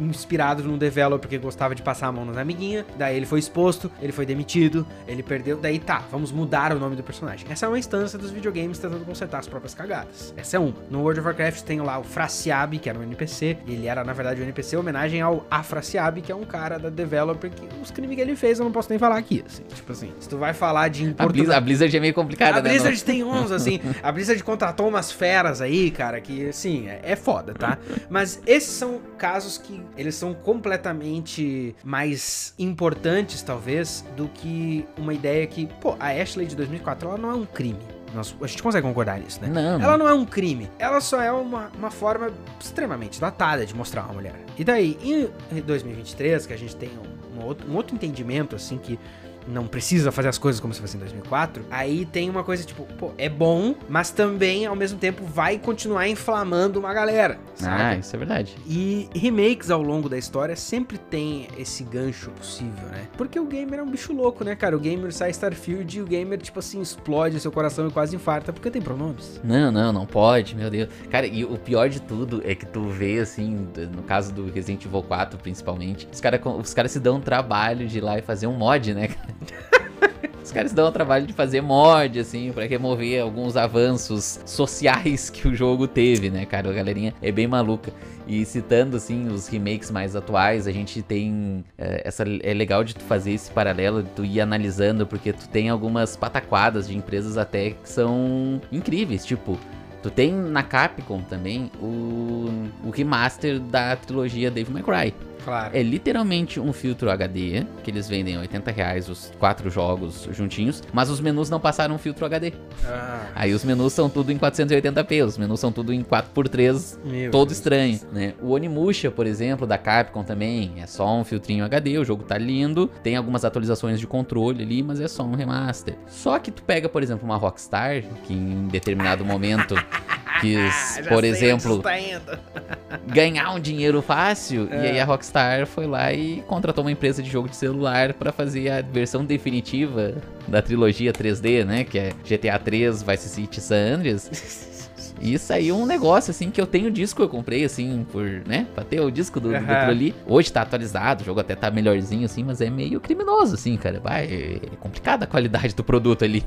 um inspirado num developer que gostava de passar a mão nas amiguinhas. Daí ele foi exposto, ele foi demitido, ele perdeu. Daí tá, vamos mudar o nome do personagem. Essa é uma instância dos videogames tentando consertar as próprias cagadas. Essa é uma. No World of Warcraft tem lá o Frasiab, que era um N P C. E ele era, na verdade, um N P C em homenagem ao Afrasiab, que é um cara da developer, que os crimes que ele fez eu não posso nem falar aqui, assim, tipo assim, se tu vai falar de... Importun... A, Blizzard, a Blizzard é meio complicada, a né? A Blizzard não? Tem uns, assim, a Blizzard contratou umas feras aí, cara, que, assim, é, é foda, tá? Mas esses são casos que eles são completamente mais importantes, talvez, do que uma ideia que, pô, a Ashley de dois mil e quatro, ela não é um crime. Nós, a gente consegue concordar nisso, né? Não. Ela não é um crime. Ela só é uma, uma forma extremamente datada de mostrar uma mulher. E daí, em dois mil e vinte e três, que a gente tem um, um, outro, um outro entendimento, assim, que não precisa fazer as coisas como se fosse em dois mil e quatro, aí tem uma coisa tipo, pô, é bom, mas também, ao mesmo tempo, vai continuar inflamando uma galera, sabe? Ah, isso é verdade. E remakes ao longo da história sempre tem esse gancho possível, né? Porque o gamer é um bicho louco, né, cara? O gamer sai Starfield e o gamer, tipo assim, explode seu coração e quase infarta, porque tem pronomes. Não, não, não pode, meu Deus. Cara, e o pior de tudo é que tu vê, assim, no caso do Resident Evil quatro, principalmente, os caras os cara se dão um trabalho de ir lá e fazer um mod, né, cara? Os caras dão o trabalho de fazer mod, assim, pra remover alguns avanços sociais que o jogo teve, né, cara? A galerinha é bem maluca. E citando, assim, os remakes mais atuais, a gente tem... É, essa, é legal de tu fazer esse paralelo, de tu ir analisando, porque tu tem algumas pataquadas de empresas até que são incríveis, tipo... Tu tem na Capcom também o, o remaster da trilogia Devil May Cry. Claro. É literalmente um filtro H D, que eles vendem a oitenta reais os quatro jogos juntinhos, mas os menus não passaram um filtro H D. Ah. Aí os menus são tudo em quatrocentos e oitenta p, os menus são tudo em quatro por três, meu todo Deus estranho, né? O Onimusha, por exemplo, da Capcom também, é só um filtrinho H D, o jogo tá lindo, tem algumas atualizações de controle ali, mas é só um remaster. Só que tu pega, por exemplo, uma Rockstar, que em determinado momento... quis, por exemplo, ganhar um dinheiro fácil, é. E aí a Rockstar foi lá e contratou uma empresa de jogo de celular pra fazer a versão definitiva da trilogia três D, né, que é G T A três, Vice City, San Andreas. E isso aí é um negócio, assim, que eu tenho disco, eu comprei, assim, por, né, pra ter o disco do, uhum. do trolli. Hoje tá atualizado, o jogo até tá melhorzinho, assim, mas é meio criminoso, assim, cara. Vai, é complicada a qualidade do produto ali.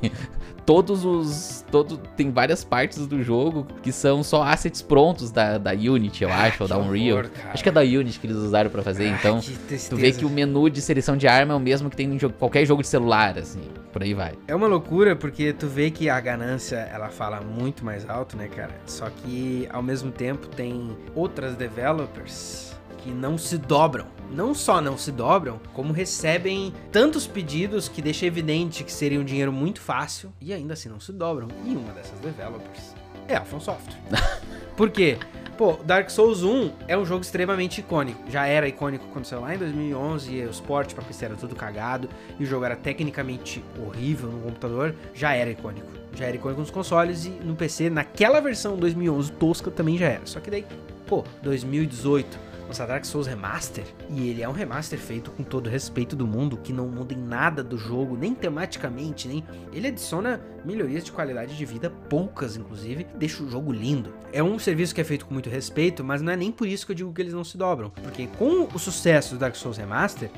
Todos os... Todo, tem várias partes do jogo que são só assets prontos da, da Unity, eu acho, ah, ou da Unreal. Horror, acho que é da Unity que eles usaram pra fazer, ah, então... Tu vê que o menu de seleção de arma é o mesmo que tem em jogo, qualquer jogo de celular, assim, por aí vai. É uma loucura, porque tu vê que a ganância, ela fala muito mais alto, né, cara? Só que, ao mesmo tempo, tem outras developers que não se dobram. Não só não se dobram, como recebem tantos pedidos que deixa evidente que seria um dinheiro muito fácil, e ainda assim não se dobram. E uma dessas developers é a From Software. Por quê? Pô, Dark Souls um é um jogo extremamente icônico. Já era icônico quando saiu lá em dois mil e onze, os portes pra P C era tudo cagado, e o jogo era tecnicamente horrível no computador. Já era icônico. Já era icônico nos consoles e no P C, naquela versão dois mil e onze tosca também já era. Só que daí, pô, dois mil e dezoito... lançar Dark Souls Remaster, e ele é um remaster feito com todo o respeito do mundo, que não muda em nada do jogo, nem tematicamente, nem... Ele adiciona melhorias de qualidade de vida, poucas inclusive, e deixa o jogo lindo. É um serviço que é feito com muito respeito, mas não é nem por isso que eu digo que eles não se dobram, porque com o sucesso do Dark Souls Remaster,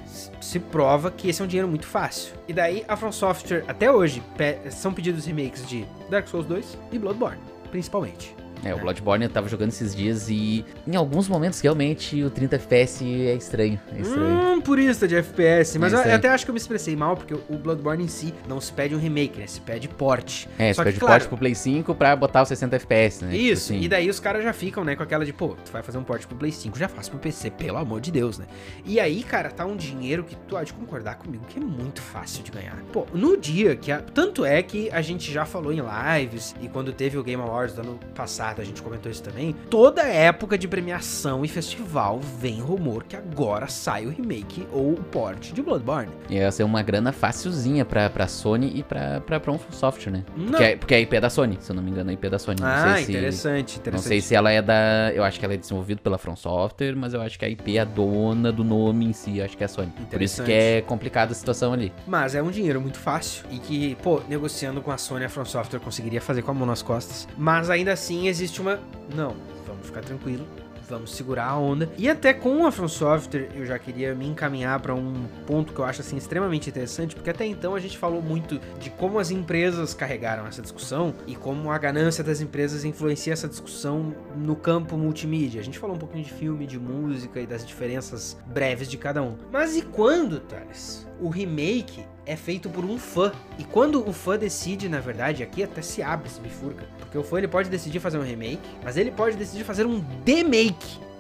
se prova que esse é um dinheiro muito fácil. E daí a From Software, até hoje, pe- são pedidos remakes de Dark Souls dois e Bloodborne, principalmente. É, o Bloodborne eu tava jogando esses dias e em alguns momentos realmente o trinta F P S é estranho, é estranho. Hum, purista de F P S, mas é eu, eu até acho que eu me expressei mal, porque o Bloodborne em si não se pede um remake, né? Se pede port. É, só se pede que, claro, port pro Play cinco pra botar os sessenta F P S, né? Isso, tipo assim. E daí os caras já ficam, né, com aquela de, pô, tu vai fazer um port pro Play cinco, já faz pro P C, pelo amor de Deus, né? E aí, cara, tá um dinheiro que tu há de concordar comigo que é muito fácil de ganhar. Pô, no dia que... A... Tanto é que a gente já falou em lives e quando teve o Game Awards do ano passado, a gente comentou isso também, toda época de premiação e festival vem rumor que agora sai o remake ou o port de Bloodborne. E essa é uma grana facilzinha pra, pra Sony e pra, pra, pra um Software, né? Porque é, porque é a I P da Sony, se eu não me engano, é a I P da Sony. Não ah, sei interessante, se, interessante. Não sei se ela é da... Eu acho que ela é desenvolvida pela From Software, mas eu acho que a I P é a dona do nome em si, acho que é a Sony. Por isso que é complicada a situação ali. Mas é um dinheiro muito fácil e que, pô, negociando com a Sony, a From Software conseguiria fazer com a mão nas costas. Mas ainda assim, existe uma... Não, vamos ficar tranquilo, vamos segurar a onda. E até com a From Software, eu já queria me encaminhar para um ponto que eu acho assim extremamente interessante, porque até então a gente falou muito de como as empresas carregaram essa discussão e como a ganância das empresas influencia essa discussão no campo multimídia. A gente falou um pouquinho de filme, de música e das diferenças breves de cada um. Mas e quando, Thales, o remake é feito por um fã? E quando o fã decide, na verdade, aqui até se abre, se bifurca, porque o fã ele pode decidir fazer um remake, mas ele pode decidir fazer um demake.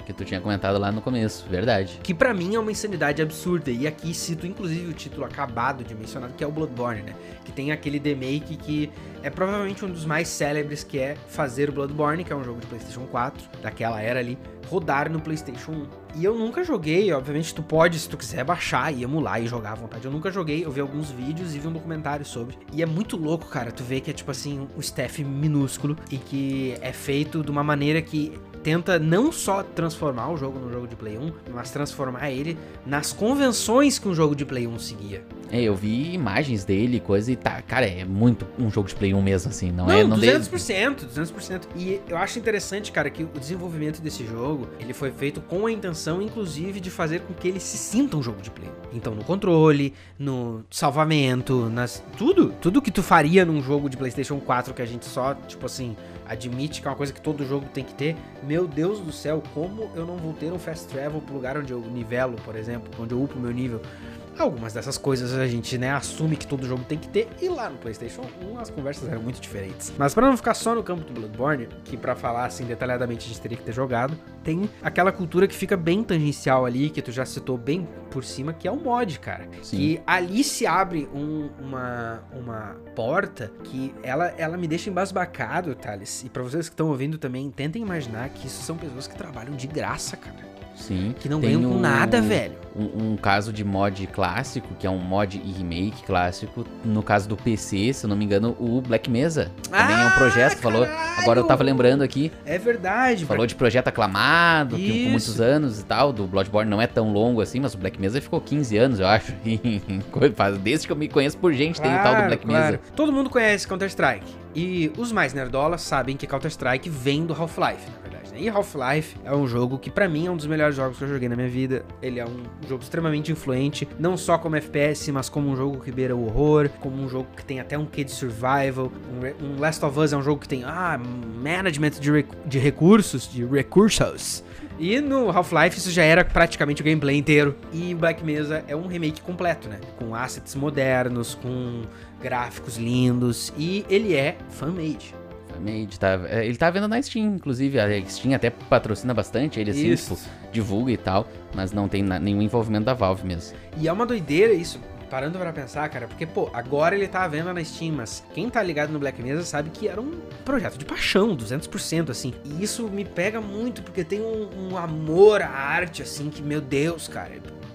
Que tu tinha comentado lá no começo, verdade. Que pra mim é uma insanidade absurda, e aqui cito inclusive o título acabado de mencionar, que é o Bloodborne, né? Que tem aquele demake que é provavelmente um dos mais célebres, que é fazer o Bloodborne, que é um jogo de PlayStation quatro, daquela era ali, rodar no PlayStation um. E eu nunca joguei, obviamente tu pode, se tu quiser, baixar e emular e jogar à vontade. Eu nunca joguei, eu vi alguns vídeos e vi um documentário sobre. E é muito louco, cara, tu vê que é tipo assim, um staff minúsculo e que é feito de uma maneira que tenta não só transformar o jogo no jogo de Play um, mas transformar ele nas convenções que um jogo de Play um seguia. É, eu vi imagens dele, coisa e tá, cara, é muito um jogo de Play um mesmo, assim, não, não é? Não, duzentos por cento, dei... duzentos por cento. E eu acho interessante, cara, que o desenvolvimento desse jogo, ele foi feito com a intenção, inclusive, de fazer com que ele se sinta um jogo de Play um. Então, no controle, no salvamento, nas... tudo, tudo que tu faria num jogo de PlayStation quatro, que a gente só, tipo assim, admite que é uma coisa que todo jogo tem que ter. Meu Deus do céu, como eu não vou ter um fast travel pro lugar onde eu nivelo, por exemplo, onde eu upo o meu nível. Algumas dessas coisas a gente, né, assume que todo jogo tem que ter, e lá no PlayStation um as conversas eram muito diferentes. Mas pra não ficar só no campo do Bloodborne, que pra falar assim detalhadamente a gente teria que ter jogado, tem aquela cultura que fica bem tangencial ali, que tu já citou bem por cima, que é o mod, cara. Sim. Que ali se abre um, uma, uma porta que ela, ela me deixa embasbacado, Thales. E pra vocês que estão ouvindo também, tentem imaginar que isso são pessoas que trabalham de graça, cara. Sim. Que não ganham com um, nada, velho. Um, um caso de mod clássico, que é um mod e remake clássico. No caso do P C, se eu não me engano, o Black Mesa. Também ah, é um projeto, caralho. falou. Agora eu tava lembrando aqui. É verdade. Falou pra... de projeto aclamado, isso. que com muitos anos e tal. Do Bloodborne não é tão longo assim, mas o Black Mesa ficou quinze anos, eu acho. Desde que eu me conheço por gente, claro, tem o tal do Black claro. Mesa. Todo mundo conhece Counter-Strike. E os mais nerdolas sabem que Counter-Strike vem do Half-Life, na verdade. E Half-Life é um jogo que pra mim é um dos melhores jogos que eu joguei na minha vida. Ele é um jogo extremamente influente, não só como F P S, mas como um jogo que beira o horror, como um jogo que tem até um quê de survival. Um, um Last of Us é um jogo que tem ah, management de, rec de recursos, de recursos. E no Half-Life isso já era praticamente o gameplay inteiro. E Black Mesa é um remake completo, né? Com assets modernos, com gráficos lindos, e ele é fan-made. Made, tá, ele tá vendo na Steam, inclusive. A Steam até patrocina bastante ele, assim, tipo, divulga e tal, mas não tem nenhum envolvimento da Valve mesmo. E é uma doideira isso, parando pra pensar, cara, porque, pô, agora ele tá à venda na Steam, mas quem tá ligado no Black Mesa sabe que era um projeto de paixão, duzentos por cento, assim. E isso me pega muito, porque tem um, um amor à arte, assim, que, meu Deus, cara,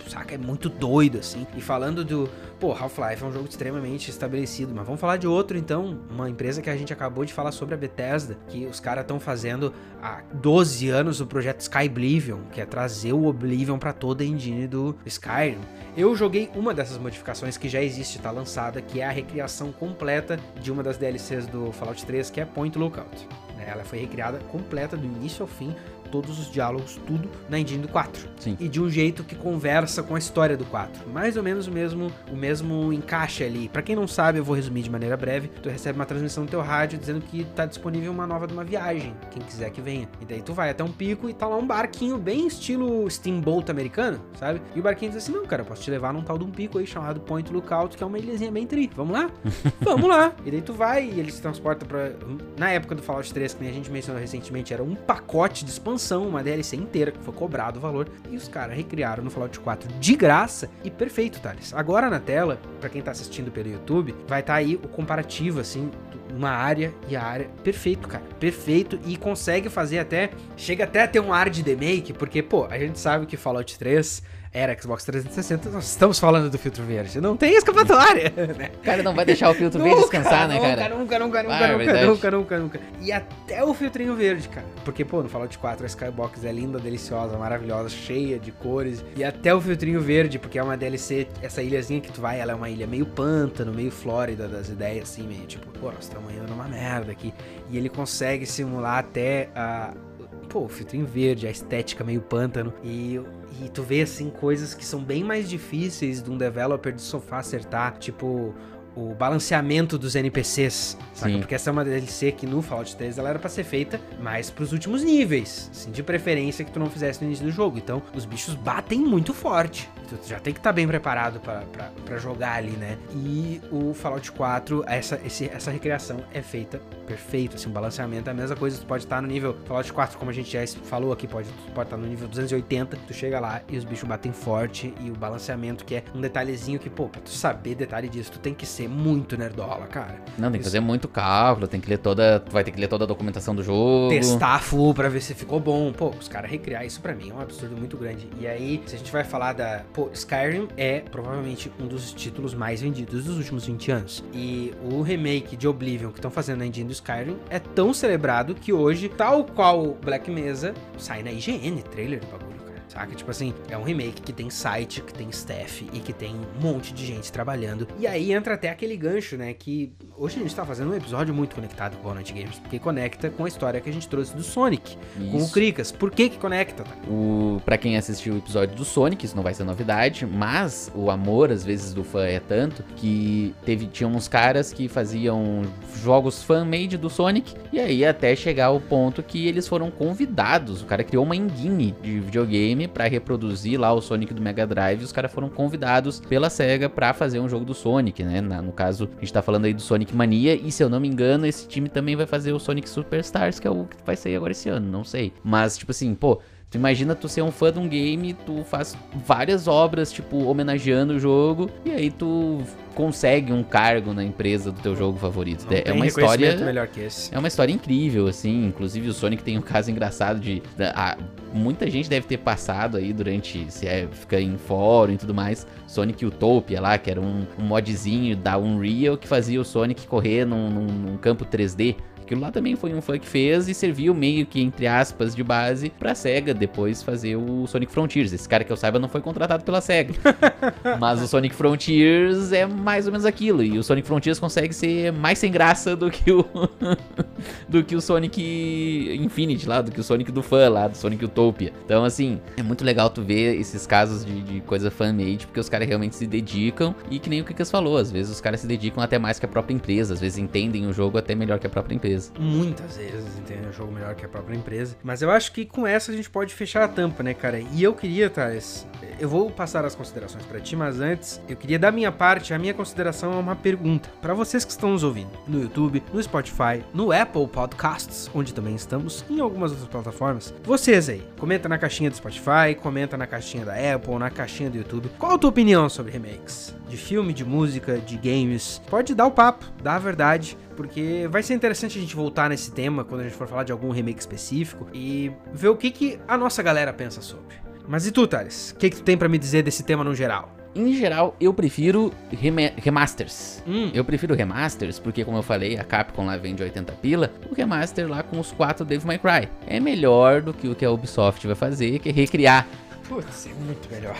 saca, é muito doido, assim. E falando do... Pô, Half-Life é um jogo extremamente estabelecido, mas vamos falar de outro, então. Uma empresa que a gente acabou de falar sobre, a Bethesda, que os caras estão fazendo há doze anos o projeto Skyblivion, que é trazer o Oblivion pra toda a engine do Skyrim. Eu joguei uma dessas modificações que já existe, tá lançada, que é a recriação completa de uma das D L Cs do Fallout três, que é Point Lookout. Ela foi recriada completa do início ao fim, todos os diálogos, tudo na engine do quatro. Sim. E de um jeito que conversa com a história do quatro. Mais ou menos o mesmo, o mesmo encaixe ali. Pra quem não sabe, eu vou resumir de maneira breve. Tu recebe uma transmissão no teu rádio dizendo que tá disponível uma nova de uma viagem. Quem quiser que venha. E daí tu vai até um pico e tá lá um barquinho bem estilo Steamboat americano, sabe? E o barquinho diz assim, não, cara, eu posso te levar num tal de um pico aí chamado Point Lookout, que é uma ilhazinha bem tri. Vamos lá? Vamos lá! E daí tu vai e ele se transporta pra... Na época do Fallout três, que a gente mencionou recentemente, era um pacote de expansão, uma D L C inteira, que foi cobrado o valor, e os caras recriaram no Fallout quatro de graça, e perfeito, Thales. Agora na tela, pra quem tá assistindo pelo YouTube, vai tá aí o comparativo, assim, uma área e a área, perfeito, cara, perfeito, e consegue fazer até, chega até a ter um ar de remake, porque, pô, a gente sabe que Fallout três era Xbox trezentos e sessenta, nós estamos falando do filtro verde, não tem escapatória, né? O cara não vai deixar o filtro verde descansar, né, cara? Nunca, nunca, nunca, ah, nunca, é nunca, nunca, nunca. E até o filtrinho verde, cara. Porque, pô, no Fallout quatro a Skybox é linda, deliciosa, maravilhosa, cheia de cores. E até o filtrinho verde, porque é uma D L C, essa ilhazinha que tu vai, ela é uma ilha meio pântano, meio Flórida das ideias, assim, meio tipo, pô, nós estamos indo numa merda aqui. E ele consegue simular até a... Pô, o filtrinho verde, a estética meio pântano. E... E tu vê, assim, coisas que são bem mais difíceis de um developer de sofá acertar, tipo... o balanceamento dos N P Cs, saca? Sim. Porque essa é uma D L C que no Fallout três ela era pra ser feita mais pros últimos níveis, assim, de preferência que tu não fizesse no início do jogo, então os bichos batem muito forte, tu já tem que estar tá bem preparado pra, pra, pra jogar ali, né? E o Fallout quatro, essa, esse, essa recriação é feita perfeito, assim, o balanceamento é a mesma coisa, tu pode estar tá no nível Fallout quatro, como a gente já falou aqui, pode estar pode tá no nível duzentos e oitenta, tu chega lá e os bichos batem forte, e o balanceamento, que é um detalhezinho que, pô, pra tu saber detalhe disso, tu tem que ser muito nerdola, cara. Não, tem que Isso. fazer muito cálculo, tem que ler toda... Vai ter que ler toda a documentação do jogo. Testar full pra ver se ficou bom. Pô, os caras recriar isso pra mim é um absurdo muito grande. E aí, se a gente vai falar da... Pô, Skyrim é provavelmente um dos títulos mais vendidos dos últimos vinte anos. E o remake de Oblivion que estão fazendo na engine do Skyrim é tão celebrado que hoje, tal qual Black Mesa, sai na I G N, trailer do bagulho. Saca? Tipo assim, é um remake que tem site, que tem staff e que tem um monte de gente trabalhando. E aí entra até aquele gancho, né? Que hoje a gente tá fazendo um episódio muito conectado com o Boa Noite Gamers, porque conecta com a história que a gente trouxe do Sonic, isso. com o Cricas. Por que que conecta? Tá? O... Pra quem assistiu o episódio do Sonic, isso não vai ser novidade, mas o amor, às vezes, do fã é tanto que teve... tinha uns caras que faziam jogos fan-made do Sonic, e aí até chegar ao ponto que eles foram convidados. O cara criou uma engine de videogame pra reproduzir lá o Sonic do Mega Drive, e os caras foram convidados pela SEGA pra fazer um jogo do Sonic, né? Na, no caso, a gente tá falando aí do Sonic Mania, e se eu não me engano, esse time também vai fazer o Sonic Superstars, que é o que vai sair agora esse ano, não sei. Mas, tipo assim, pô... Tu imagina tu ser um fã de um game, tu faz várias obras, tipo, homenageando o jogo, e aí tu consegue um cargo na empresa do teu jogo favorito. Não, é uma história melhor que esse. É uma história incrível, assim. Inclusive o Sonic tem um caso engraçado de... A, muita gente deve ter passado aí durante... Se é, fica em fórum e tudo mais. Sonic Utopia lá, que era um, um modzinho da Unreal que fazia o Sonic correr num, num, num campo três D. Aquilo lá também foi um fã que fez e serviu meio que, entre aspas, de base pra SEGA depois fazer o Sonic Frontiers. Esse cara, que eu saiba, não foi contratado pela SEGA. Mas o Sonic Frontiers é mais ou menos aquilo. E o Sonic Frontiers consegue ser mais sem graça do que o do que o Sonic Infinity lá, do que o Sonic do fã lá, do Sonic Utopia. Então, assim, é muito legal tu ver esses casos de, de coisa fan-made, porque os caras realmente se dedicam. E que nem o Kikas falou, às vezes os caras se dedicam até mais que a própria empresa. Às vezes entendem o jogo até melhor que a própria empresa. Muitas vezes, entendeu? O jogo melhor que a própria empresa. Mas eu acho que com essa a gente pode fechar a tampa, né, cara? E eu queria, Thales, eu vou passar as considerações pra ti, mas antes, eu queria da minha parte, a minha consideração é uma pergunta pra vocês que estão nos ouvindo no YouTube, no Spotify, no Apple Podcasts, onde também estamos, em algumas outras plataformas. Vocês aí, comenta na caixinha do Spotify, comenta na caixinha da Apple, na caixinha do YouTube. Qual a tua opinião sobre remakes? De filme, de música, de games? Pode dar o papo, dá a verdade, porque vai ser interessante a gente voltar nesse tema quando a gente for falar de algum remake específico e ver o que, que a nossa galera pensa sobre. Mas e tu, Thales? O que, que tu tem pra me dizer desse tema no geral? Em geral, eu prefiro rem- remasters. Hum. Eu prefiro remasters porque, como eu falei, a Capcom lá vende oitenta pila. O remaster lá com os quatro Devil May Cry é melhor do que o que a Ubisoft vai fazer, que é recriar. Putz, é muito melhor.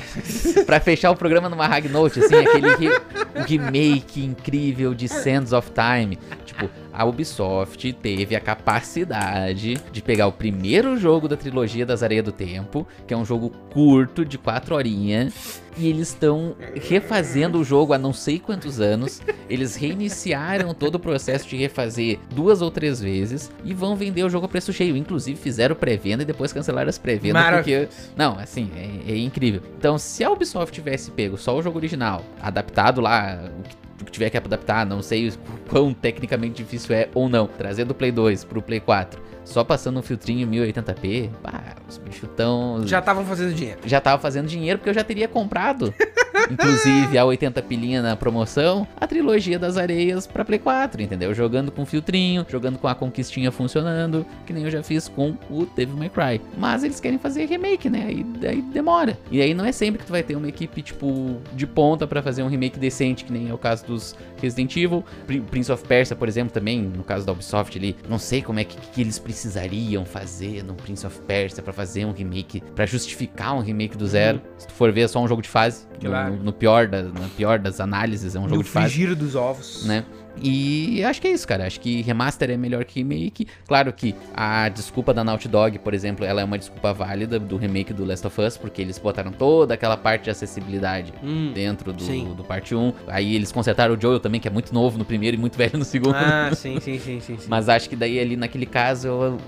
Pra fechar o programa numa Hagnote, assim, aquele re- remake incrível de Sands of Time. Tipo, a Ubisoft teve a capacidade de pegar o primeiro jogo da trilogia das Areias do Tempo, que é um jogo curto, de quatro horinhas, e eles estão refazendo o jogo há não sei quantos anos. Eles reiniciaram todo o processo de refazer duas ou três vezes e vão vender o jogo a preço cheio. Inclusive fizeram pré-venda e depois cancelaram as pré-vendas. Marav- porque... Não, assim, é, é incrível. Então, se a Ubisoft tivesse pego só o jogo original, adaptado lá... o que tiver que adaptar, não sei o quão tecnicamente difícil é ou não, trazendo o Play dois pro Play quatro, só passando um filtrinho mil e oitenta p, pá, os bichos tão... Já estavam fazendo dinheiro. Já estavam fazendo dinheiro, porque eu já teria comprado, inclusive, a oitenta pilinha na promoção, a trilogia das areias pra Play quatro, entendeu? Jogando com filtrinho, jogando com a conquistinha funcionando, que nem eu já fiz com o Devil May Cry. Mas eles querem fazer remake, né? Aí, aí demora. E aí não é sempre que tu vai ter uma equipe, tipo, de ponta pra fazer um remake decente, que nem é o caso dos Resident Evil, Prince of Persia, por exemplo, também, no caso da Ubisoft ali, não sei como é que, que eles precisariam fazer no Prince of Persia pra fazer um remake, pra justificar um remake do zero. Se tu for ver, é só um jogo de fase, claro. no, no, pior da, no pior das análises, é um no jogo de fase. No frigir dos ovos. Né? E acho que é isso, cara. Acho que remaster é melhor que remake. Claro que a desculpa da Naughty Dog, por exemplo, ela é uma desculpa válida do remake do Last of Us, porque eles botaram toda aquela parte de acessibilidade hum, dentro do, do parte um. Aí eles consertaram o Joel também, que é muito novo no primeiro e muito velho no segundo. Ah, sim, sim, sim, sim, sim. Mas acho que daí ali naquele caso... Eu...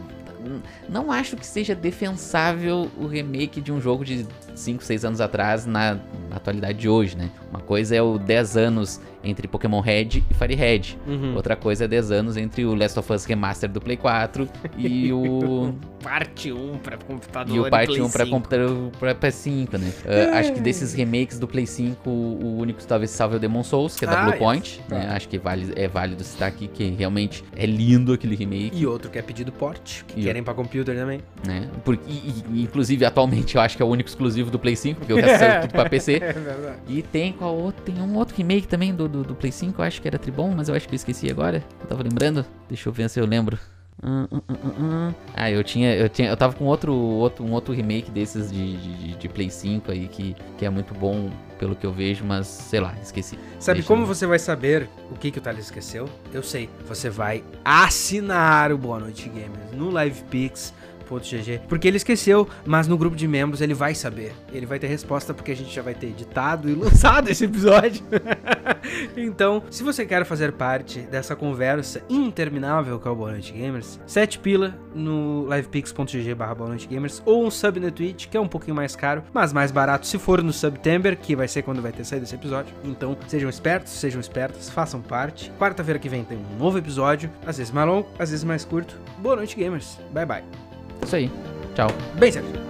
Não acho que seja defensável o remake de um jogo de cinco, seis anos atrás na atualidade de hoje, né? Uma coisa é o dez anos entre Pokémon Red e Fire Red. Uhum. Outra coisa é dez anos entre o Last of Us Remaster do Play quatro e o... Parte um pra computador e o Parte um pra computador pra P S cinco, né? Uh, acho que desses remakes do Play cinco, o único que talvez salve é o Demon's Souls, que é da ah, Blue Point. Né? Acho que vale, é válido citar aqui que realmente é lindo aquele remake. E outro que é pedido port, que e querem pra computer também. Né? Porque, e, e, inclusive, atualmente, eu acho que é o único exclusivo do Play cinco, porque o resto saiu tudo pra P C. É verdade. E tem, qual, tem um outro remake também do, do, do Play cinco, eu acho que era Tribom, mas eu acho que eu esqueci agora. Eu tava lembrando. Deixa eu ver se eu lembro. Hum, hum, hum, hum. Ah, eu tinha, eu tinha, eu tava com outro, outro, um outro remake desses de, de, de Play cinco aí, que, que é muito bom pelo que eu vejo, mas sei lá, esqueci. Sabe Deixa como eu... você vai saber o que, que o Thales esqueceu? Eu sei, você vai assinar o Boa Noite Gamers no LivePix ponto g g, porque ele esqueceu, mas no grupo de membros ele vai saber, ele vai ter resposta, porque a gente já vai ter editado e lançado esse episódio. Então, se você quer fazer parte dessa conversa interminável com o Boa Noite Gamers, sete pila no livepix ponto g g barra boa noite gamers, ou um sub na Twitch, que é um pouquinho mais caro, mas mais barato se for no September, que vai ser quando vai ter saído esse episódio. Então, sejam espertos, sejam espertas, façam parte. Quarta-feira que vem tem um novo episódio, às vezes mais longo, às vezes mais curto. Boa Noite Gamers, bye bye. Isso aí, tchau. Bem certo.